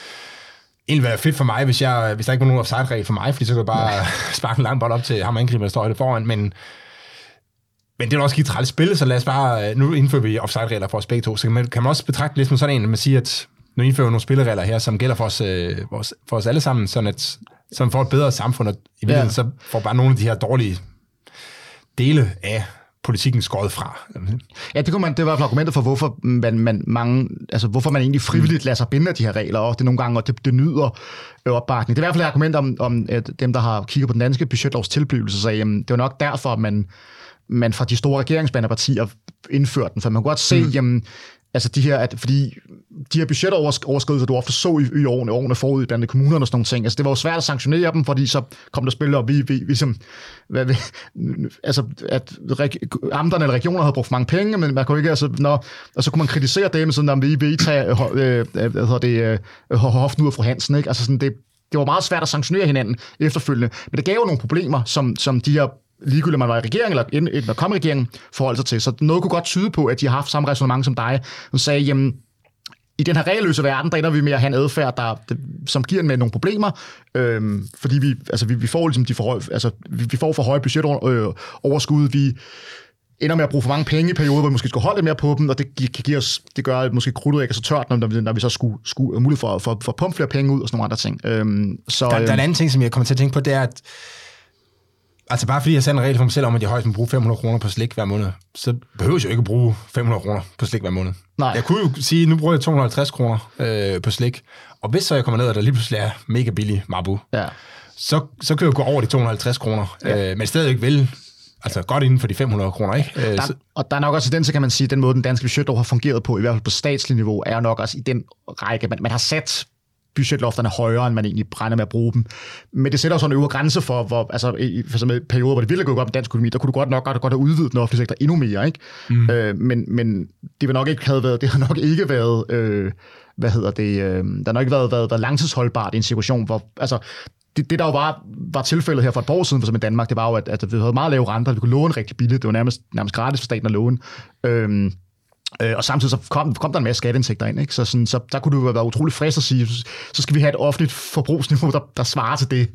ville det fedt for mig, hvis, jeg, hvis der ikke var nogen offside-regel for mig, fordi så kunne jeg bare ja. sparke en lang bold op til ham og angriber, der står det foran, men, men det vil også give et træls spil, så lad os bare, nu indfører vi offside-regler for os begge to, så kan man, kan man også betragte lidt som sådan en, at man siger, at nu indfører vi nogle spilleregler her, som gælder for os, for os alle sammen, sådan at sådan får et bedre samfund, og i virkeligheden ja. så får bare nogle af de her dårlige dele af politikken skåret fra. Ja, det, kunne man, det var argumentet for, hvorfor man, man, mange, altså, hvorfor man egentlig frivilligt lader sig binde af de her regler, og det nogle gange og det, det nyder opbakning. Det er i hvert fald et argument om, om dem, der har kigget på den danske budgetlovs tilblivelse, sagde, at det var nok derfor, at man, man fra de store regeringsbanderpartier indførte den. For man kunne godt se, mm. jamen, altså de her, at, fordi de her budgetoverskridelser, du ofte så i, i årene, årene forud blandt kommunerne og sådan nogle ting, altså det var jo svært at sanktionere dem, fordi så kom der spil, og vi, vi, vi som, hvad, vi, altså at reg- amterne eller regioner havde brugt for mange penge, men man kunne ikke, altså, når, og så kunne man kritisere dem, sådan om vi, vi tager hoften ud af fru Hansen, ikke? Altså sådan, det, det var meget svært at sanktionere hinanden efterfølgende, men det gav jo nogle problemer, som, som de her ligegyldigt, man var i regering, eller inden man kom i regeringen, forholdt sig til. Så noget kunne godt tyde på, at de har haft samme ræsonnement som dig, som sagde, jamen, i den her regelløse verden, der ender vi med at have en adfærd, der, som giver en med nogle problemer, øhm, fordi vi, altså, vi, vi, får, ligesom de for høj, altså, vi, vi får for høje budgetoverskud, øh, vi ender med at bruge for mange penge i perioder, hvor vi måske skal holde lidt mere på dem, og det, gi- gi- gi- os, det gør måske krudtet ikke så tørt, når vi, når vi så skulle, skulle mulighed for, for, for at pumpe flere penge ud, og sådan nogle andre ting. Øhm, så, der, der er en anden ting, som jeg kommer til at tænke på, det er, at altså bare fordi jeg sender en regel for mig selv om, at jeg højst må bruge fem hundrede kroner på slik hver måned, så behøver jeg jo ikke at bruge fem hundrede kroner på slik hver måned. Nej. Jeg kunne jo sige, at nu bruger jeg to hundrede og halvtreds kroner øh, på slik, og hvis så jeg kommer ned, og der lige pludselig er mega billig Marbu, ja. så, så kan jeg jo gå over de to hundrede og halvtreds kroner, ja. øh, men stadig ikke vil. Altså godt inden for de fem hundrede kroner, ikke? Der, og der er nok også den, så kan man sige, at den måde, den danske budgetlov har fungeret på, i hvert fald på statslig niveau, er nok også i den række, man, man har sat budgetlofterne højere, end man egentlig brænder med at bruge dem. Men det sætter også en øvre grænse for, hvor, altså i for perioder, hvor det virkelig går godt med dansk økonomi, der kunne du godt nok godt, godt have udvidet den offentlige sektor endnu mere, ikke? Mm. Øh, men, men det, nok ikke havde været, det har nok ikke været, øh, hvad hedder det, øh, der har nok ikke været, været, været langtidsholdbart i en situation, hvor, altså, det, det der jo var, var tilfældet her for et par år siden, for som i Danmark, det var jo, at, at vi havde meget lave renter, vi kunne låne rigtig billigt, det var nærmest, nærmest gratis for staten at låne. Øh, Og samtidig så kom, kom der en masse skatteindtægter ind, ikke? Så, sådan, så der kunne det jo være utrolig frist at sige, så skal vi have et offentligt forbrugsniveau, der, der svarer til det.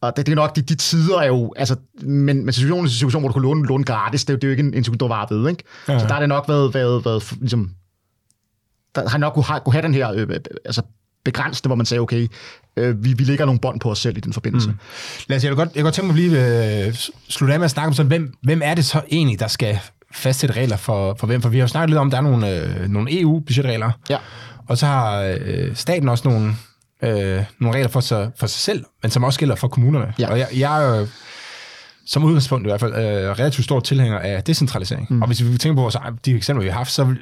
Og det, det er nok, de, de tider er jo, altså, men, men situationen er situation, hvor du kunne låne, låne gratis, det, det er jo ikke en situation, der var ved, ikke? Ja. Så der har det nok været, været, været ligesom, der har nok kunne have, kunne have den her, øh, altså begrænset, hvor man sagde, okay, øh, vi, vi lægger nogle bånd på os selv i den forbindelse. Mm. Lad os, jeg kan godt, godt tænke mig at blive øh, slutte af med at snakke om sådan, hvem, hvem er det så egentlig, der skal fastsætte regler for, for hvem, for vi har jo snakket lidt om, der er nogle, øh, nogle E U-budgetregler, ja. Og så har øh, staten også nogle, øh, nogle regler for sig, for sig selv, men som også gælder for kommunerne. Ja. Og jeg, jeg er jo, som udgangspunkt i hvert fald, øh, relativt stor tilhænger af decentralisering. Mm. Og hvis vi tænker på vores, de eksempler, vi har haft, så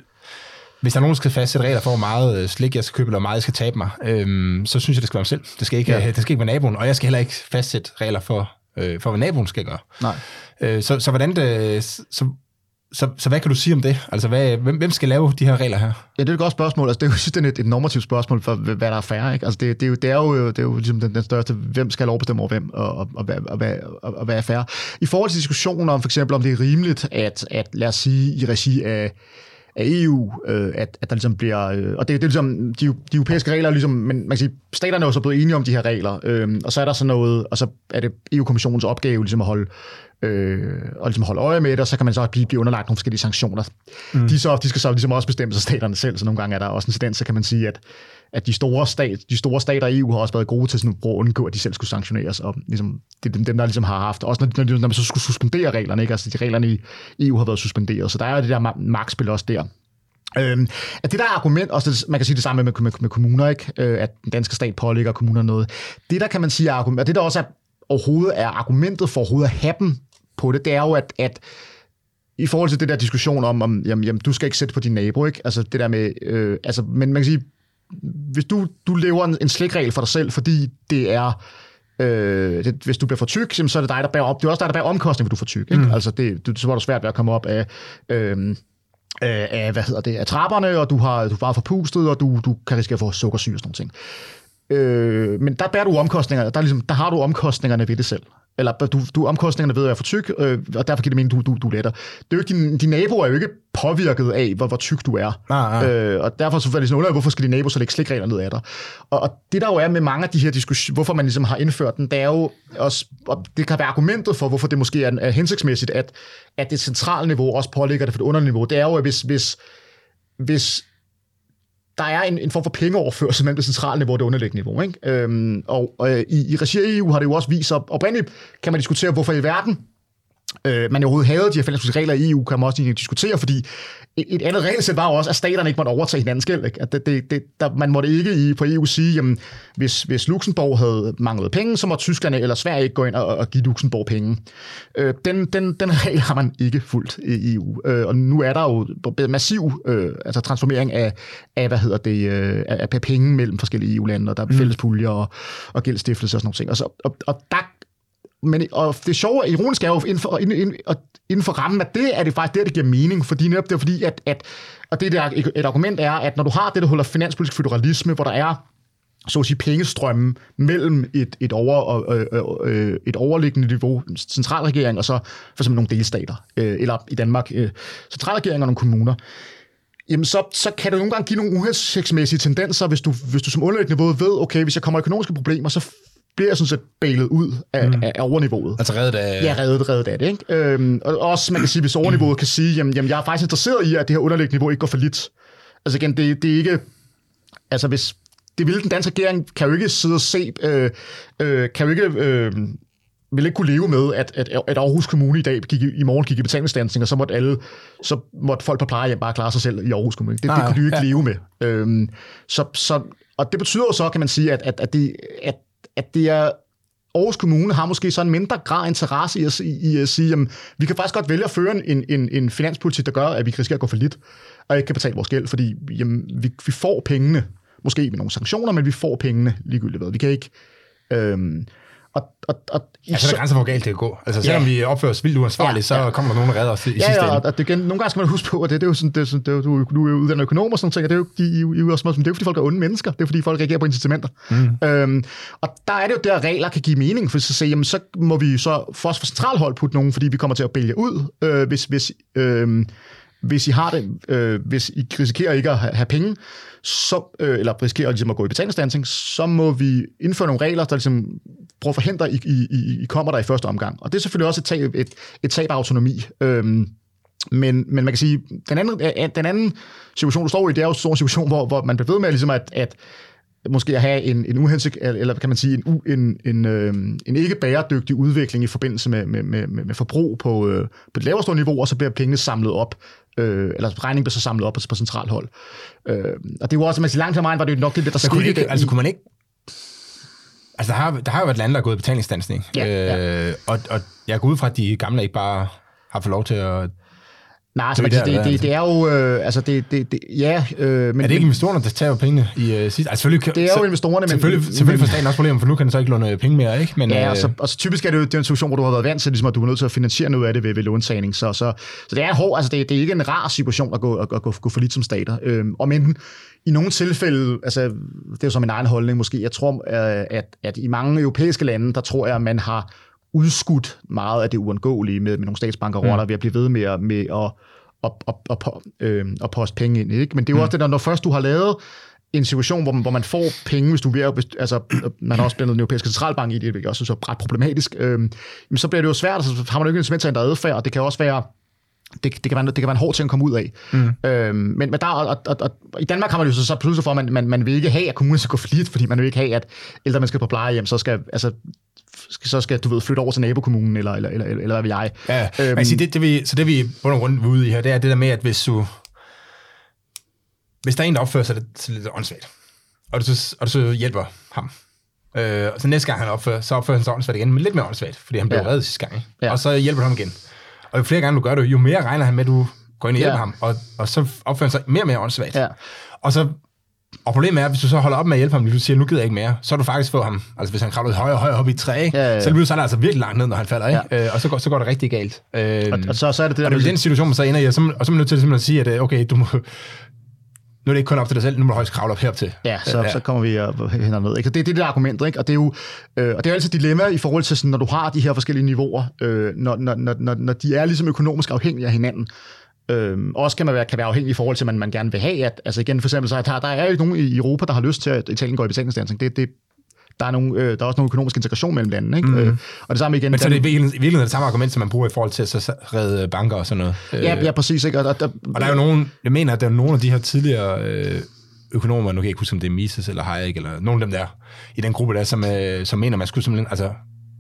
hvis der er nogen, der skal fastsætte regler for, hvor meget slik jeg skal købe, eller hvor meget jeg skal tabe mig, øh, så synes jeg, det skal være mig selv. Det skal ikke, ja. det skal ikke være naboen, og jeg skal heller ikke fastsætte regler for, øh, for hvad naboen skal gøre. Nej. Øh, så, så hvordan det... Så, Så, så hvad kan du sige om det? Altså, hvad, hvem, hvem skal lave de her regler her? Ja, det er et godt spørgsmål. Altså, det er jo sådan et, et normativt spørgsmål for, hvad der er fair, ikke? Altså, det, det, er jo, det, er jo, det er jo ligesom den, den største, hvem skal lovbestemme over hvem, og, og, og, og, og, og hvad er fair. I forhold til diskussioner om, for eksempel, om det er rimeligt, at, at lad os sige, i regi af, af E U, øh, at, at der ligesom bliver... Øh, og det, det er ligesom, de, de europæiske regler, ligesom, men man kan sige, staterne er jo så blevet enige om de her regler, øh, og så er der sådan noget, og så er det E U-kommissionens opgave ligesom at holde... Øh, og ligesom holde øje med det, og så kan man så blive, blive underlagt nogle forskellige sanktioner. Mm. De, så, de skal så ligesom også bestemme sig staterne selv, så nogle gange er der også en tendens, så kan man sige, at, at de, store stat, de store stater i E U har også været gode til sådan at undgå, at de selv skulle sanktioneres, og ligesom, det er dem, der ligesom har haft, også når, når, når man så skulle suspendere reglerne, ikke? Altså de reglerne i E U har været suspenderet, så der er jo det der magtspil også der. Øhm, at det der argument, også man kan sige det samme med, med, med kommuner, ikke? Øh, at den danske stat pålægger kommuner noget, det der kan man sige er argument, og det der også er, overhovedet er argumentet for overhovedet at have dem på det, det er jo, at, at i forhold til det der diskussion om, om jamen, jamen, du skal ikke sætte på din nabo, ikke? Altså det der med, øh, altså, men man kan sige, hvis du, du lever en, en slikregel for dig selv, fordi det er, øh, det, hvis du bliver for tyk, så er det dig, der bærer op. Det er også dig, der bærer omkostning, hvis du er for tyk, ikke? Mm. Altså det, det, så var det svært ved at komme op af... Øh, af, hvad hedder det, af trapperne, og du har du bare forpustet, og du, du kan risikere at få sukkersyge og sådan noget ting. Øh, men der bærer du omkostningerne, der, ligesom, der har du omkostningerne ved det selv. Eller du, du omkostningerne ved at være for tyk, øh, og derfor giver det mening, du, du, du letter. Det er jo ikke, din, din nabo er jo ikke påvirket af, hvor, hvor tyk du er. Ah, ah. Øh, og derfor så er det ligesom underligt, hvorfor skal din nabo så lægge slikregler ned af dig? Og, og det der jo er med mange af de her diskussioner, hvorfor man ligesom har indført den, det er jo også, og det kan være argumentet for, hvorfor det måske er, er hensigtsmæssigt, at, at det centrale niveau også pålægger det for det underniveau. Det er jo, at hvis, hvis, hvis der er en, en form for pengeoverførsel mellem det centrale niveau og det underliggende niveau, ikke? Øhm, og øh, i, i regi af E U har det jo også vist sig, oprindeligt kan man diskutere, hvorfor i verden øh, man overhovedet havde de her fælles regler i E U, kan man også ikke diskutere, fordi et andet regelsæt var jo også, at staterne ikke måtte overtage hinandens gæld. Ikke? At det, det, det, der, man måtte ikke i, på E U sige, jamen, hvis, hvis Luxembourg havde manglet penge, så må tyskerne eller Sverige ikke gå ind og, og give Luxembourg penge. Øh, den, den, den regel har man ikke fulgt i E U. Øh, og nu er der jo massiv øh, altså transformering af, af, hvad hedder det, øh, af, af penge mellem forskellige E U-lande, og der er fælles puljer og, og gældstiftelse og sådan nogle ting. Og, så, og, og der Men, og det sjove og ironiske er jo, inden for, inden, inden for rammen af det, er det faktisk der, det giver mening. Fordi netop det er fordi, at, at og det der et argument er, at når du har det, der holder finanspolitisk føderalisme, hvor der er så at sige pengestrømme mellem et, et, over, øh, øh, et overliggende niveau, centralregering og så for eksempel nogle delstater, øh, eller i Danmark, øh, centralregering og nogle kommuner, jamen så, så kan det nogle gange give nogle uhensigtsmæssige tendenser, hvis du, hvis du som underliggende niveau ved, okay, hvis jeg kommer økonomiske problemer, så bliver jeg sådan set bailet ud af, mm. af overniveauet. Altså reddet af... Ja, reddet, reddet af det, ikke? Øhm, og også, man kan sige, hvis overniveauet kan sige, jamen, jamen jeg er faktisk interesseret i, at det her underliggende niveau ikke går for lidt. Altså igen, det, det er ikke... Altså hvis... Det ville den danske regering, kan jo ikke sidde og se... Øh, øh, kan jo ikke... Øh, vil ikke kunne leve med, at, at, at Aarhus Kommune i dag gik, i morgen gik i betalingsstandsning, og så måtte, alle, så måtte folk på plejehjem bare klare sig selv i Aarhus Kommune. Det, ah, det kunne de jo ikke ja. leve med. Øhm, så, så, og det betyder jo så, kan man sige, at, at, at, det, at at det er, Aarhus Kommune har måske så en mindre grad interesse i at, i at sige, jamen, vi kan faktisk godt vælge at føre en, en, en finanspolitik, der gør, at vi kan risikere at gå for lidt, og ikke kan betale vores gæld, fordi jamen, vi, vi får pengene, måske med nogle sanktioner, men vi får pengene ligegyldigt hvad. Vi kan ikke... Øhm, og, og, og, altså, der er grænser for, hvor galt det kan gå. Altså, selvom ja. vi opfører os vildt uansvarligt, ja, ja. så kommer der nogen, der redder os i ja, sidste ende. Ja, og det, nogle gange skal man huske på, at det, det er jo sådan, det er sådan, det er, du, du er jo uddannet økonom og sådan ting, og det er jo, de, de, de, også, det er jo fordi folk er onde mennesker, det er fordi folk reagerer på incitamenter. Mm. Øhm, og der er det jo, der regler kan give mening, for så se, jamen, så må vi så for os for centralhold putte nogen, fordi vi kommer til at bælge ud, øh, hvis, hvis, øh, hvis I har det, øh, hvis I risikerer ikke at have, have penge, så, øh, eller risikerer ligesom at gå i betalingsstandsning, så må vi indføre nogle regler, der ligesom prøver at forhindre, I, I, I kommer der i første omgang. Og det er selvfølgelig også et tab, et, et tab af autonomi. Øhm, men, men man kan sige, den anden, den anden situation, du står i, det er jo sådan en situation, hvor, hvor man bliver ved med ligesom at, at måske at have en, en uhensigt, eller kan man sige, en, u, en, en, øh, en ikke bæredygtig udvikling i forbindelse med, med, med, med forbrug på, øh, på et lavere stort niveau, og så bliver pengene samlet op, Øh, eller regningen blev så samlet op på, på centralt hold. Øh, og det var også, man siger, langt til vejen var det jo nok lidt, der skulle ikke... Altså, kunne man ikke... Altså, der har, der har jo været lande, der er gået i betalingsstandsning. Ja, ja. Øh, og, og jeg går ud fra, at de gamle ikke bare har fået lov til at... Nej, altså, det, det, det, det, det er jo... Øh, altså, det... det, det ja, øh, men... Er det ikke men, investorerne, der tager pengene i øh, sidste... Altså, selvfølgelig... Det er så, jo investorerne, men... Selvfølgelig, men, selvfølgelig får staten også problemer, for nu kan den så ikke låne penge mere, ikke? Men, ja, og så, og så typisk er det jo den situation, hvor du har været vant til, ligesom, at du er nødt til at finansiere noget af det ved, ved låntagning. Så, så, så det er hårdt. Altså, det, det er ikke en rar situation at gå, at, at gå, gå for lidt som stater. Øhm, og men i nogle tilfælde... Altså, det er jo så min egen holdning måske. Jeg tror, at, at i mange europæiske lande, der tror jeg, man har... udskudt meget af det uundgåelige med, med nogle statsbankerotter mm. ved at blive ved med at, med at, at, at, at, at, øh, at poste penge ind. Ikke? Men det er jo mm. også det, der, når først du har lavet en situation, hvor man, hvor man får penge, hvis du bliver... Hvis, altså, man har også blandet den europæiske centralbank i det, hvilket også er ret problematisk. Øh, så bliver det jo svært, så har man jo ikke en instrument til at ændre adfærd, og det kan også være... Det, det, kan være, det kan være en hård ting at komme ud af. Mm. Øhm, men men der, og, og, og, og, i Danmark har man jo så, så pludselig for, at man, man, man vil ikke have, at kommunen skal gå for lidt, fordi man vil ikke have, at ældre mennesker på plejehjem, så skal, altså, skal, så skal du ved, flytte over til nabokommunen, eller, eller, eller, eller hvad ved jeg. Ja, øhm, altså, det, det vi, så det vi rundt er ude i her, det er det der med, at hvis, du, hvis der er en, der opfører sig lidt, lidt åndssvagt, og du, og du så hjælper ham, øh, og så næste gang han opfører, så opfører han sig åndssvagt igen, men lidt mere åndssvagt, fordi han blev ja. reddet sidste gang, ja. og så hjælper du ham igen. Og jo flere gange du gør det, jo mere regner han med, at du går ind og hjælper ja. ham, og, og så opfører han sig mere og mere åndssvagt. Ja. Og, så, og problemet er, at hvis du så holder op med at hjælpe ham, hvis du siger, nu gider jeg ikke mere, så har du faktisk fået ham. Altså hvis han kravler højere og højere op i et træ, ja, ja, ja. så bliver han altså virkelig langt ned, når han falder. Ikke? Ja. Øh, og så går, så går det rigtig galt. Øh, og, og så, så er det, det der, og det er den situation, man så ender i, og så, og så er man nødt til at sige, at okay, du må... Nu er det ikke kun op til dig selv, nu må du højst kravle op herop til. Ja, så, ja. så kommer vi hen og ned. Ikke? Så det, det er det argument, ikke? Og det er jo øh, og det er altid et dilemma i forhold til, sådan, når du har de her forskellige niveauer, øh, når, når, når, når de er ligesom økonomisk afhængige af hinanden. Øh, også kan man være, kan være afhængig i forhold til, at man, man gerne vil have. At, altså igen, for eksempel, så der, der er jo ikke nogen i Europa, der har lyst til, at Italien går i betalingsstandsning. Det, det, der, er nogle, øh, der er også nogle økonomisk integration mellem landene. Ikke? Mm. Øh, og det samme igen... Men så er det i virkeligheden det samme argument, som man bruger i forhold til at så redde banker og sådan noget. Ja, ja præcis. Ikke? Og, der, der, og der er jo nogen... Jeg mener, at der er nogle af de her tidligere øh, økonomer, nu kan jeg ikke huske, om det er Mises eller Hayek, eller nogen af dem der, i den gruppe der, som, øh, som mener, man skulle simpelthen... Altså,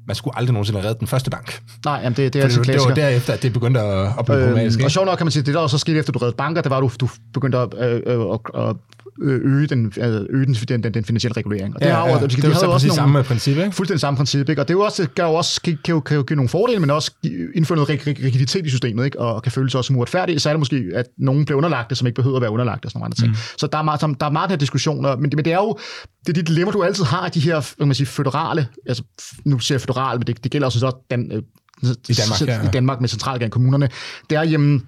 man skulle aldrig nogensinde have reddet den første bank. Nej, jamen det, det er altså klassiker. Det var derefter, at det begyndte at, at blive øh, problematisk. Og sjovt nok kan man sige, at det der også skete efter, du reddede banker, det var, at du, du begyndte at, øh, øh, at øge, den, øge den, den, den, den finansielle regulering. Og det, ja, ja. Også, det, det de var så præcis nogle, samme princip, ikke? Fuldstændig samme princip, ikke? Og det er jo også, kan jo også kan, kan, kan give nogle fordele, men også indføre noget rigiditet i systemet, ikke? Og kan føles også som uretfærdigt, så er det måske, at nogen bliver underlagt det, som ikke behøver at være underlagt og sådan nogle andre ting. Mm. Så der er meget, der er meget her diskussioner, men, men det er jo det er de dilemmaer, du altid har, de her, kan man sige, føderale, altså nu siger jeg føderale, men det, det gælder også så Dan, øh, i, Danmark, ja, ja. I Danmark med centralregering, kommunerne, der jamen,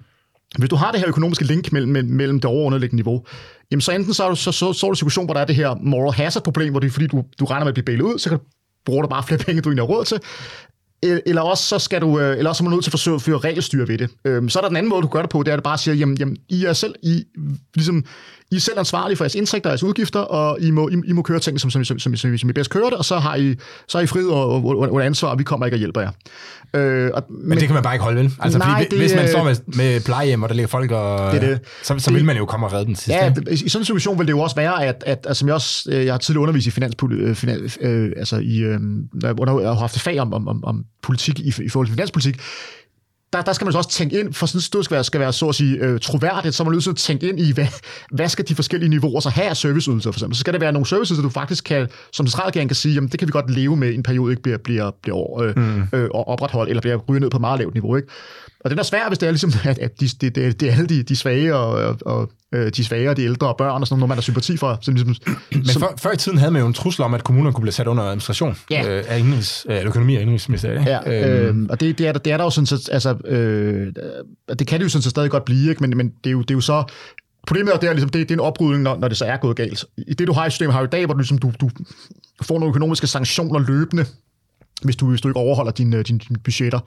hvis du har det her økonomiske link mellem, mellem det overunderliggende niveau, jamen så enten så er du, så, så, så er du situation, hvor der er det her moral hazard-problem, hvor det er fordi, du, du regner med at blive bailet ud, så kan du bruge bare flere penge, du egentlig har råd til, eller også så skal du eller også er man nødt til at forsøge at føre regelstyre ved det. Øhm, så er der den anden måde, du gør det på, det er at du bare siger, jamen, jamen I er selv i ligesom I er selv ansvarlige for jeres indtægter og jeres udgifter, og I må I, I må køre ting som som som som, som, som I bedst kører det, og så har I så har I frihed og, og, og, og ansvar, og vi kommer ikke og hjælper jer. Øh, og, men, men det kan man bare ikke holde ved. Altså nej, fordi, det, hvis man står med, med plejehjem, og der ligger folk og det, det, så, så vil det, man jo komme og redde den sidste. Ja, det, i sådan en situation vil det jo også være at at, at som jeg også jeg har tidligere undervist i finanspol finans, øh, altså i øh, jeg har haft fag om om om, om politik i, i forhold til finanspolitik, der, der skal man så også tænke ind, for sådan et sted skal være, skal være så at sige øh, troværdigt, så er man nødt til at tænke ind i, hvad, hvad skal de forskellige niveauer så have af serviceydelser for eksempel. Så skal der være nogle serviceydelser, du faktisk kan, som centralregering kan sige, jamen det kan vi godt leve med, en periode ikke bliver, bliver, bliver øh, mm. øh, opretholdt, eller bliver ryget ned på meget lavt niveau, ikke? Og den er svær, hvis det er ligesom, at, at det de, de, de er alle de, de svage og, og øh, de svage og de ældre og børn og sådan noget, man har sympati for. Så ligesom, men som, før, før i tiden havde man jo en trussel om, at kommunerne kunne blive sat under administration ja. øh, af indrigs, øh, økonomi og indrigsministeriet. Ja, øh, øh, og det, det, er, det er der jo sådan set, altså, øh, det kan det jo sådan set stadig godt blive, ikke? Men, men det, er jo, det er jo så... Problemet er, det er, ligesom, det, det er en oprydning, når, når det så er gået galt. I det, du har i systemet, har jo i dag, hvor du, ligesom, du, du får nogle økonomiske sanktioner løbende, hvis du, hvis du ikke overholder dine din, din budgetter.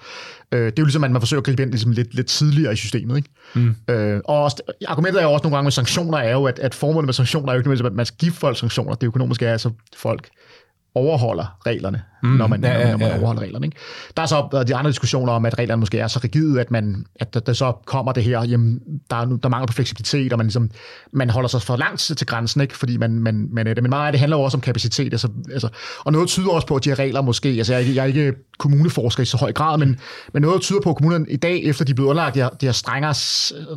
Øh, det er jo ligesom, at man forsøger at gribe ind ligesom lidt, lidt tidligere i systemet, ikke? Mm. Øh, og også, argumentet er jo også nogle gange med sanktioner, er jo, at, at formålet med sanktioner er jo ikke nødvendigvis, at man skal give folk sanktioner. Det økonomiske er altså, folk overholder reglerne, mm. når man, ja, ja, ja. Når man overholder reglerne, ikke? Der er så de andre diskussioner om, at reglerne måske er så rigide, at, man, at der, der så kommer det her, jamen, der, er, der mangler på fleksibilitet, og man, ligesom, man holder sig for langt til grænsen, ikke? Fordi man, man, man er det. Men meget af det handler jo også om kapacitet. Altså, altså, og noget tyder også på, at de her regler måske, altså jeg, jeg er ikke kommuneforsker i så høj grad, men, men noget tyder på, at kommunerne i dag, efter de er blevet underlagt det her, det her strengere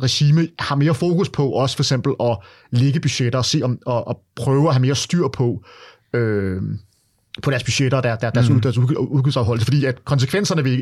regime, har mere fokus på også for eksempel at lægge budgetter og, se om, og, og prøve at have mere styr på øh, på deres budgetter, der, der, deres, mm. deres udgiftsafholdelse, fordi at konsekvenserne ved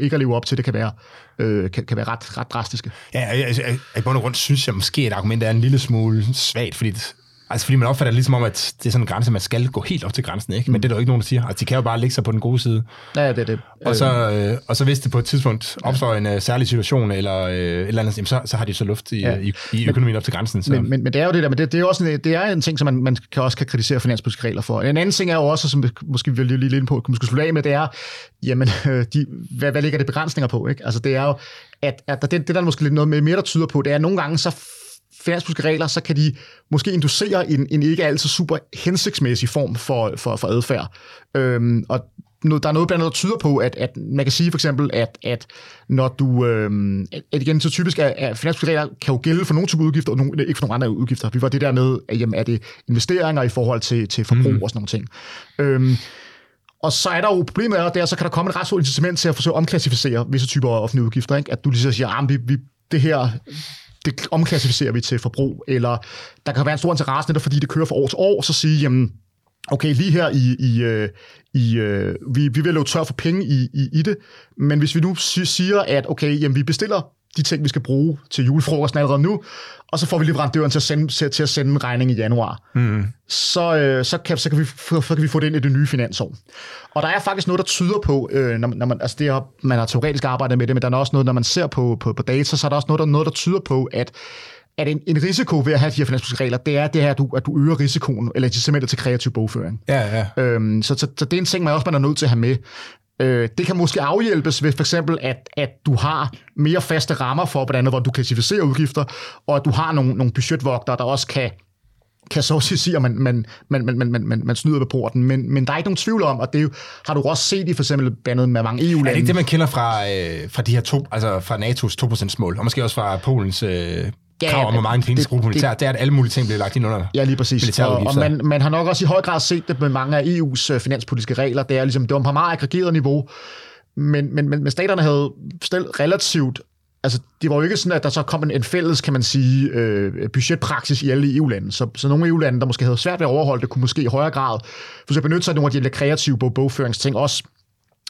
ikke at leve op til det kan være, øh, kan, kan være ret, ret drastiske. Ja, altså, i bund og grund synes jeg måske, at argumentet er en lille smule svagt, fordi, det, altså, fordi man opfatter det ligesom om, at det er sådan en grænse, man skal gå helt op til grænsen, ikke? Mm. Men det er der jo ikke nogen, der siger. Altså, de kan jo bare lægge sig på den gode side. Ja, det er det. Og så, øh, og så hvis det på et tidspunkt opstår ja. en uh, særlig situation, eller uh, et eller andet, så, så har de så luft i, ja. i, i økonomien men, op til grænsen. Så. Men, men, men det er jo det der, men det, det er jo også en, det er en ting, som man, man kan også kan kritisere finanspolitiske regler for. En anden ting er jo også, som måske vi lige lidt på, man skal slutte af med, det er, jamen, de, hvad, hvad ligger det begrænsninger på, ikke? Altså, det er jo, at, at det, det der måske lidt noget mere, der tyder på, det er, at nogle gange så finanspolitiske regler, så kan de måske inducere en, en ikke altid super hensigtsmæssig form for, for, for adfærd. Øhm, og noget, der er noget blandt andet, der tyder på, at, at man kan sige for eksempel, at, at når du... Øhm, at igen, så typisk er finanspolitiske regler kan jo gælde for nogle typer udgifter, og nogle, ikke for nogle andre udgifter. Vi var det der med, at jamen, er det investeringer i forhold til, til forbrug mm. og sådan nogle ting. Øhm, Og så er der jo problemet af, at så kan der komme et ret stort incitament til at forsøge at omklassificere visse typer af offentlige udgifter, ikke? At du lige så siger, at vi, vi, det her... det omklassificerer vi til forbrug, eller der kan være en stor interesse netop, fordi det kører fra år til år, så sige, jamen, okay, lige her i, i, i vi, vi vil løbe tør for penge i, i, i det, men hvis vi nu siger, at okay, jamen, vi bestiller de ting, vi skal bruge til julefrokosten allerede nu, og så får vi leverandøren til at sende, til, til at sende en regning i januar, mm. så, så, kan, så, kan vi, så kan vi få det ind i det nye finansår. Og der er faktisk noget, der tyder på, når man, når man, altså det er, man har teoretisk arbejdet med det, men der er også noget, når man ser på, på, på data, så er der også noget, der, noget, der tyder på, at at en, en risiko ved at have de her finanspolitiske regler, det er det her, at du, at du øger risikoen, eller incitamentet til kreativ bogføring. Ja, ja. Øhm, så, så, så det er en ting, man også man er nødt til at have med. Øh, det kan måske afhjælpes ved for eksempel, at, at du har mere faste rammer for, hvordan, hvor du klassificerer udgifter, og at du har nogle, nogle budgetvogtere, der også kan, kan så sige, at man, man, man, man, man, man, man snyder ved porten. Men, men der er ikke nogen tvivl om, og det er jo, har du også set i for eksempel blandet med mange E U-lande. Er det ikke det, man kender fra, øh, fra, de her to, altså fra N A T O's to procent mål, og måske også fra Polens... Øh ja, krav om, hvor mange penge skal bruge på militær. Det, det er, at alle mulige ting bliver lagt ind under. Ja, lige præcis. Og, og man, man har nok også i høj grad set det med mange af E U's finanspolitiske regler. Det er ligesom, det var på meget aggregeret niveau. Men, men, men, men staterne havde stillet relativt. Altså, det var jo ikke sådan, at der så kom en, en fælles, kan man sige, øh, budgetpraksis i alle E U-lande. Så, så nogle E U-lande, der måske havde svært ved at overholde det, kunne måske i højere grad for at benytte sig af nogle af de lidt kreative bogføringsting også.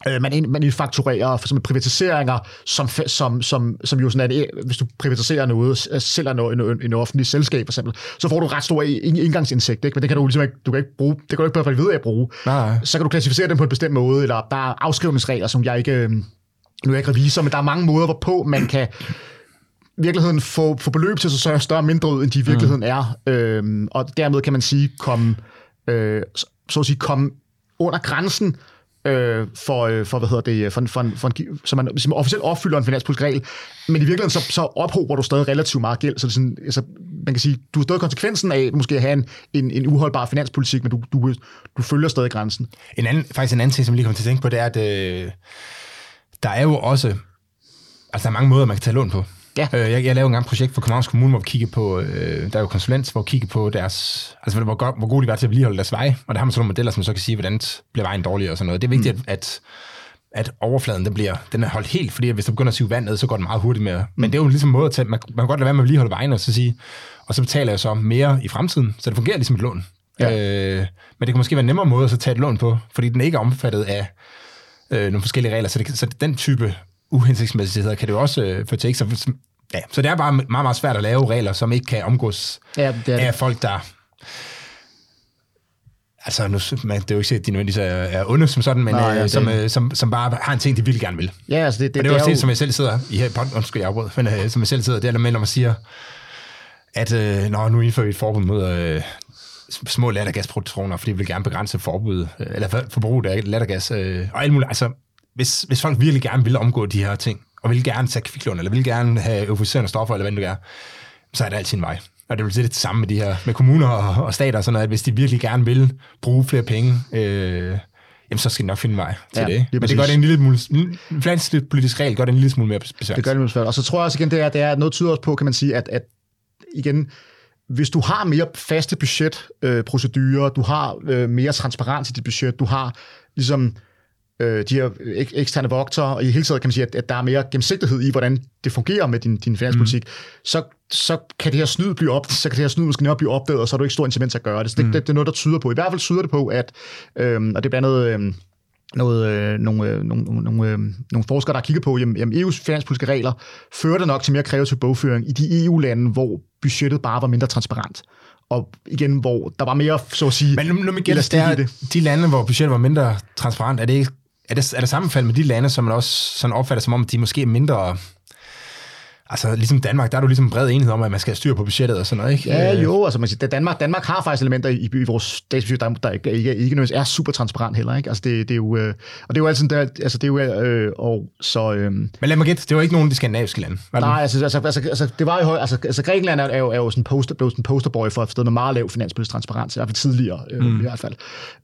Øh, man, man indfakturerer for eksempel privatiseringer, som, som, som, som jo sådan, at hvis du privatiserer noget, sælger noget, en, en offentlig selskab for eksempel, så får du ret stor indgangsindsigt, ikke? Men det kan du ligesom ikke, du kan ikke bruge, det kan du ikke i hvert fald videre at bruge. Nej. Så kan du klassificere dem på en bestemt måde, eller der er afskrivningsregler, som jeg ikke... Nu er jeg ikke revisor, men der er mange måder, hvorpå man kan i virkeligheden få, få beløb til sig større og mindre ud, end de i virkeligheden er. Øhm, og dermed kan man sige, komme, øh, så at sige, komme under grænsen øh, for, for, hvad hedder det, for, for, for en, så man officielt opfylder en finanspolitisk regel. Men i virkeligheden, så, så ophober du stadig relativt meget gæld. Så det er sådan, altså, man kan sige, du har stadig konsekvensen af måske at have en, en, en uholdbar finanspolitik, men du, du, du følger stadig grænsen. En anden, faktisk en anden ting, som jeg lige kom til at tænke på, det er, at... Øh Der er jo også, altså der er mange måder, man kan tage lån på. Ja. Jeg, jeg lavede engang et projekt for Københavns Kommune, hvor vi kiggede på, øh, der er jo konsulent, hvor vi kiggede på deres, altså hvor, hvor, hvor gode de var til at vedligeholde deres veje, og der har man sådan nogle modeller, som så kan sige, hvordan bliver vejen dårligere og sådan noget. Det er vigtigt, mm. at, at overfladen, den bliver, den er holdt helt, fordi hvis der begynder at sive vand ned, så går den meget hurtigt med. Men det er jo ligesom en måde at tage, man, man kan godt lade være med at vedligeholde vejen, og så sige, og så betaler jeg så mere i fremtiden, så det fungerer ligesom et lån. Ja. Øh, men det kan måske være en nemmere måde at så tage et lån på, fordi den ikke er omfattet af Øh, nogle forskellige regler, så, det, så den type uhensigtsmæssigheder kan det jo også øh, føre til ikke. Så, ja. Så det er bare meget, meget svært at lave regler, som ikke kan omgås ja, det er af det. Folk, der... Altså, nu, man, det er jo ikke set, at de nødvendigvis er, er onde som sådan, men Nå, ja, øh, som, øh, som, som bare har en ting, de virkelig gerne vil. Ja, altså det, det, og det er jo også det, som jeg selv sidder i her podcast, undskyld, jeg afbrød, men øh, som jeg selv sidder der med, når man siger, at øh, nå, nu indfører vi et forbud mod... Øh, små lattergaspatroner, fordi vi vil gerne begrænse forbud, eller forbrug af lattergas, øh, og alt muligt. Altså, hvis, hvis folk virkelig gerne vil omgå de her ting, og vil gerne tage kviklån, eller vil gerne have euforiserende stoffer, eller hvad det nu er, så er der altid en vej. Og det er jo det samme med de her, med kommuner og, og stater og sådan noget, at hvis de virkelig gerne vil bruge flere penge, øh, jamen, så skal de nok finde en vej til ja, det. Men det gør det en lille smule, flansligt politisk regel gør det en lille smule mere besværligt. Det gør det mere besværligt. Og så tror jeg også igen, det er, det er noget tyder også på, kan man sige, at, at igen, hvis du har mere faste budgetprocedurer, øh, du har øh, mere transparens i dit budget, du har ligesom øh, de her ek- eksterne vogter, og i hele taget kan man sige, at, at der er mere gennemsigtighed i, hvordan det fungerer med din, din finanspolitik, mm. så, så kan det her snyd blive op, så kan det her snyd måske nok blive opdaget, og så er du ikke stor incitament til at gøre det. Så det, mm. det, det er noget, der tyder på. I hvert fald tyder det på, at, øh, og det er blandt andet... Øh, Noget, øh, nogle, øh, nogle, nogle, øh, nogle forskere, der har kigget på, jamen, jamen E U's finanspolitiske regler førte nok til mere kreativ bogføring i de E U-lande, hvor budgettet bare var mindre transparent. Og igen, hvor der var mere, så at sige... Men nu, nu gælder det, er, de lande, hvor budgettet var mindre transparent, er det, ikke, er det, er det sammenfald med de lande, som man også sådan opfatter som om, de måske er mindre... Altså ligesom Danmark, der er du ligesom en bred enighed om, at man skal styre på budgettet og sådan noget, ikke? Ja, jo, altså man siger, Danmark, Danmark har faktisk elementer i, i vores statsbudget, der, der ikke, ikke, ikke nødvendigvis er super transparent heller, ikke? Altså det, det er jo, øh, og det er jo altid, der, altså det er jo, øh, og så... Øh, Men lad mig gætte, det var ikke nogen af de skandinaviske lande, var det? Nej, altså, altså, altså, altså det var jo, altså, altså Grækenland er jo, er jo sådan poster, blev sådan en posterboy for et sted med meget lav finanspolitisk transparens, i hvert fald tidligere, øh, mm. i hvert fald.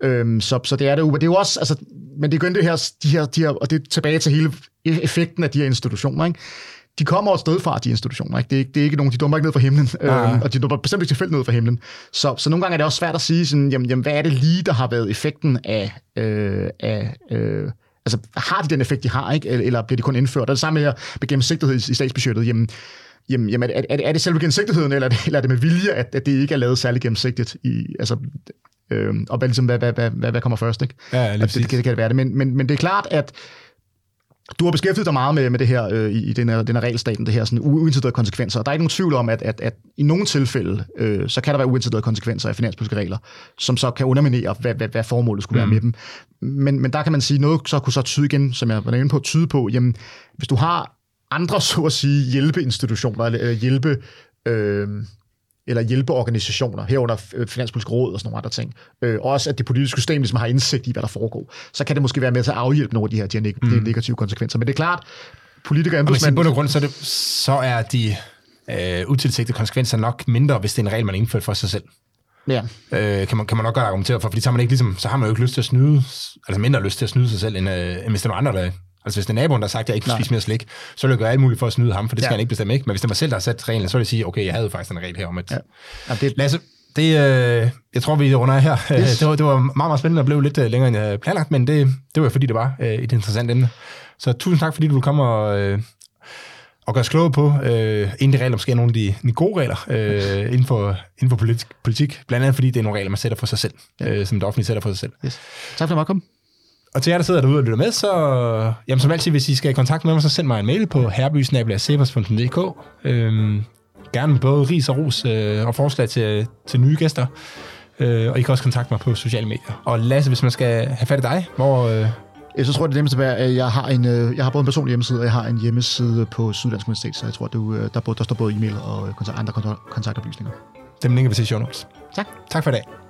Øh, så, så det er det jo, det er jo også, altså, men det er jo det her, de her, de her, og det er tilbage til hele effekten af de her institutioner, ikke? De kommer også sted fra, de institutioner. Ikke? Det, er ikke, det er ikke nogen, de dumper ikke ned fra himlen, øh, og de dumper bestemt ikke tilfældigt ned fra himlen. Så, så nogle gange er det også svært at sige, sådan, jamen, jamen, hvad er det lige, der har været effekten af... Øh, af øh, altså, har de den effekt, de har, ikke? Eller bliver de kun indført? Og det samme her med gennemsigtighed i statsbudgettet. Jamen, jamen, jamen er, det, er det selve gennemsigtigheden, eller er det, eller er det med vilje, at, at det ikke er lavet særlig gennemsigtigt i... Altså, øh, og hvad, ligesom, hvad, hvad, hvad, hvad kommer først, ikke? Ja, det, det, det kan være det. Men, men, men det er klart, at... Du har beskæftiget dig meget med, med det her øh, i den her, den her regelstaten, det her sådan uintenderede konsekvenser. Og der er ikke nogen tvivl om, at, at, at i nogle tilfælde, øh, så kan der være uintenderede konsekvenser af finanspolitiske regler, som så kan underminere, hvad, hvad, hvad formålet skulle være mm. med dem. Men, men der kan man sige, noget så kunne så tyde igen, som jeg var inde på, tyde på, jamen, hvis du har andre, så at sige, hjælpeinstitutioner, eller hjælpe... Øh, eller hjælpeorganisationer, herunder Finanspolitisk Råd og sådan nogle andre ting, øh, også at det politiske system ligesom har indsigt i, hvad der foregår, så kan det måske være med til at afhjælpe nogle af de her de neg- mm. negative konsekvenser. Men det er klart, politikere og embedsmænd... Men i bund og grund, så er, det, så er de øh, utilsigtede konsekvenser nok mindre, hvis det er en regel, man har indført for sig selv. Ja. Øh, kan, man, kan man nok godt argumentere for, fordi så har man, ikke, ligesom, så har man jo ikke lyst til at snyde, altså mindre lyst til at snyde sig selv, end, øh, end hvis det er andre, der... Altså hvis det er naboen, der har sagt, at jeg ikke kan spise mere slik, så vil jeg gøre alt muligt for at snyde ham, for det skal ja. han ikke bestemme ikke. Men hvis det var selv, der har sat reglen, så vil jeg sige, okay, jeg havde jo faktisk en regel her om, at... Ja. Jamen, det... Lasse, det, øh, jeg tror, vi runder af her. Yes. Det, var, det var meget, meget spændende og blev lidt længere end jeg planlagt, men det, det var fordi, det var øh, et interessant emne. Så tusind tak, fordi du kom og... Øh, og gøre os kloge på, øh, inden de regler måske er nogle af de, de gode regler øh, inden for, inden for politik, politik, blandt andet fordi det er nogle regler, man sætter for sig selv, ja. øh, som det offentlige sætter for sig selv. Yes. Tak for at komme. Og til jer, der sidder derude og lytter med, så jamen, som altid, hvis I skal i kontakt med mig, så send mig en mail på herby snabel-a cepos punktum d k. øh, Gerne med både ris og ros øh, og forslag til, til nye gæster. Øh, og I kan også kontakte mig på sociale medier. Og Lasse, hvis man skal have fat i dig, hvor... Øh, Så tror jeg, det er nemmest at være, at jeg har, en, jeg har både en personlig hjemmeside, og jeg har en hjemmeside på Syddansk Universitet, så jeg tror, du, der, der står både e-mail og kontakt, andre kontaktoplysninger. Dem linker vi til i show notes. Tak. Tak for i dag.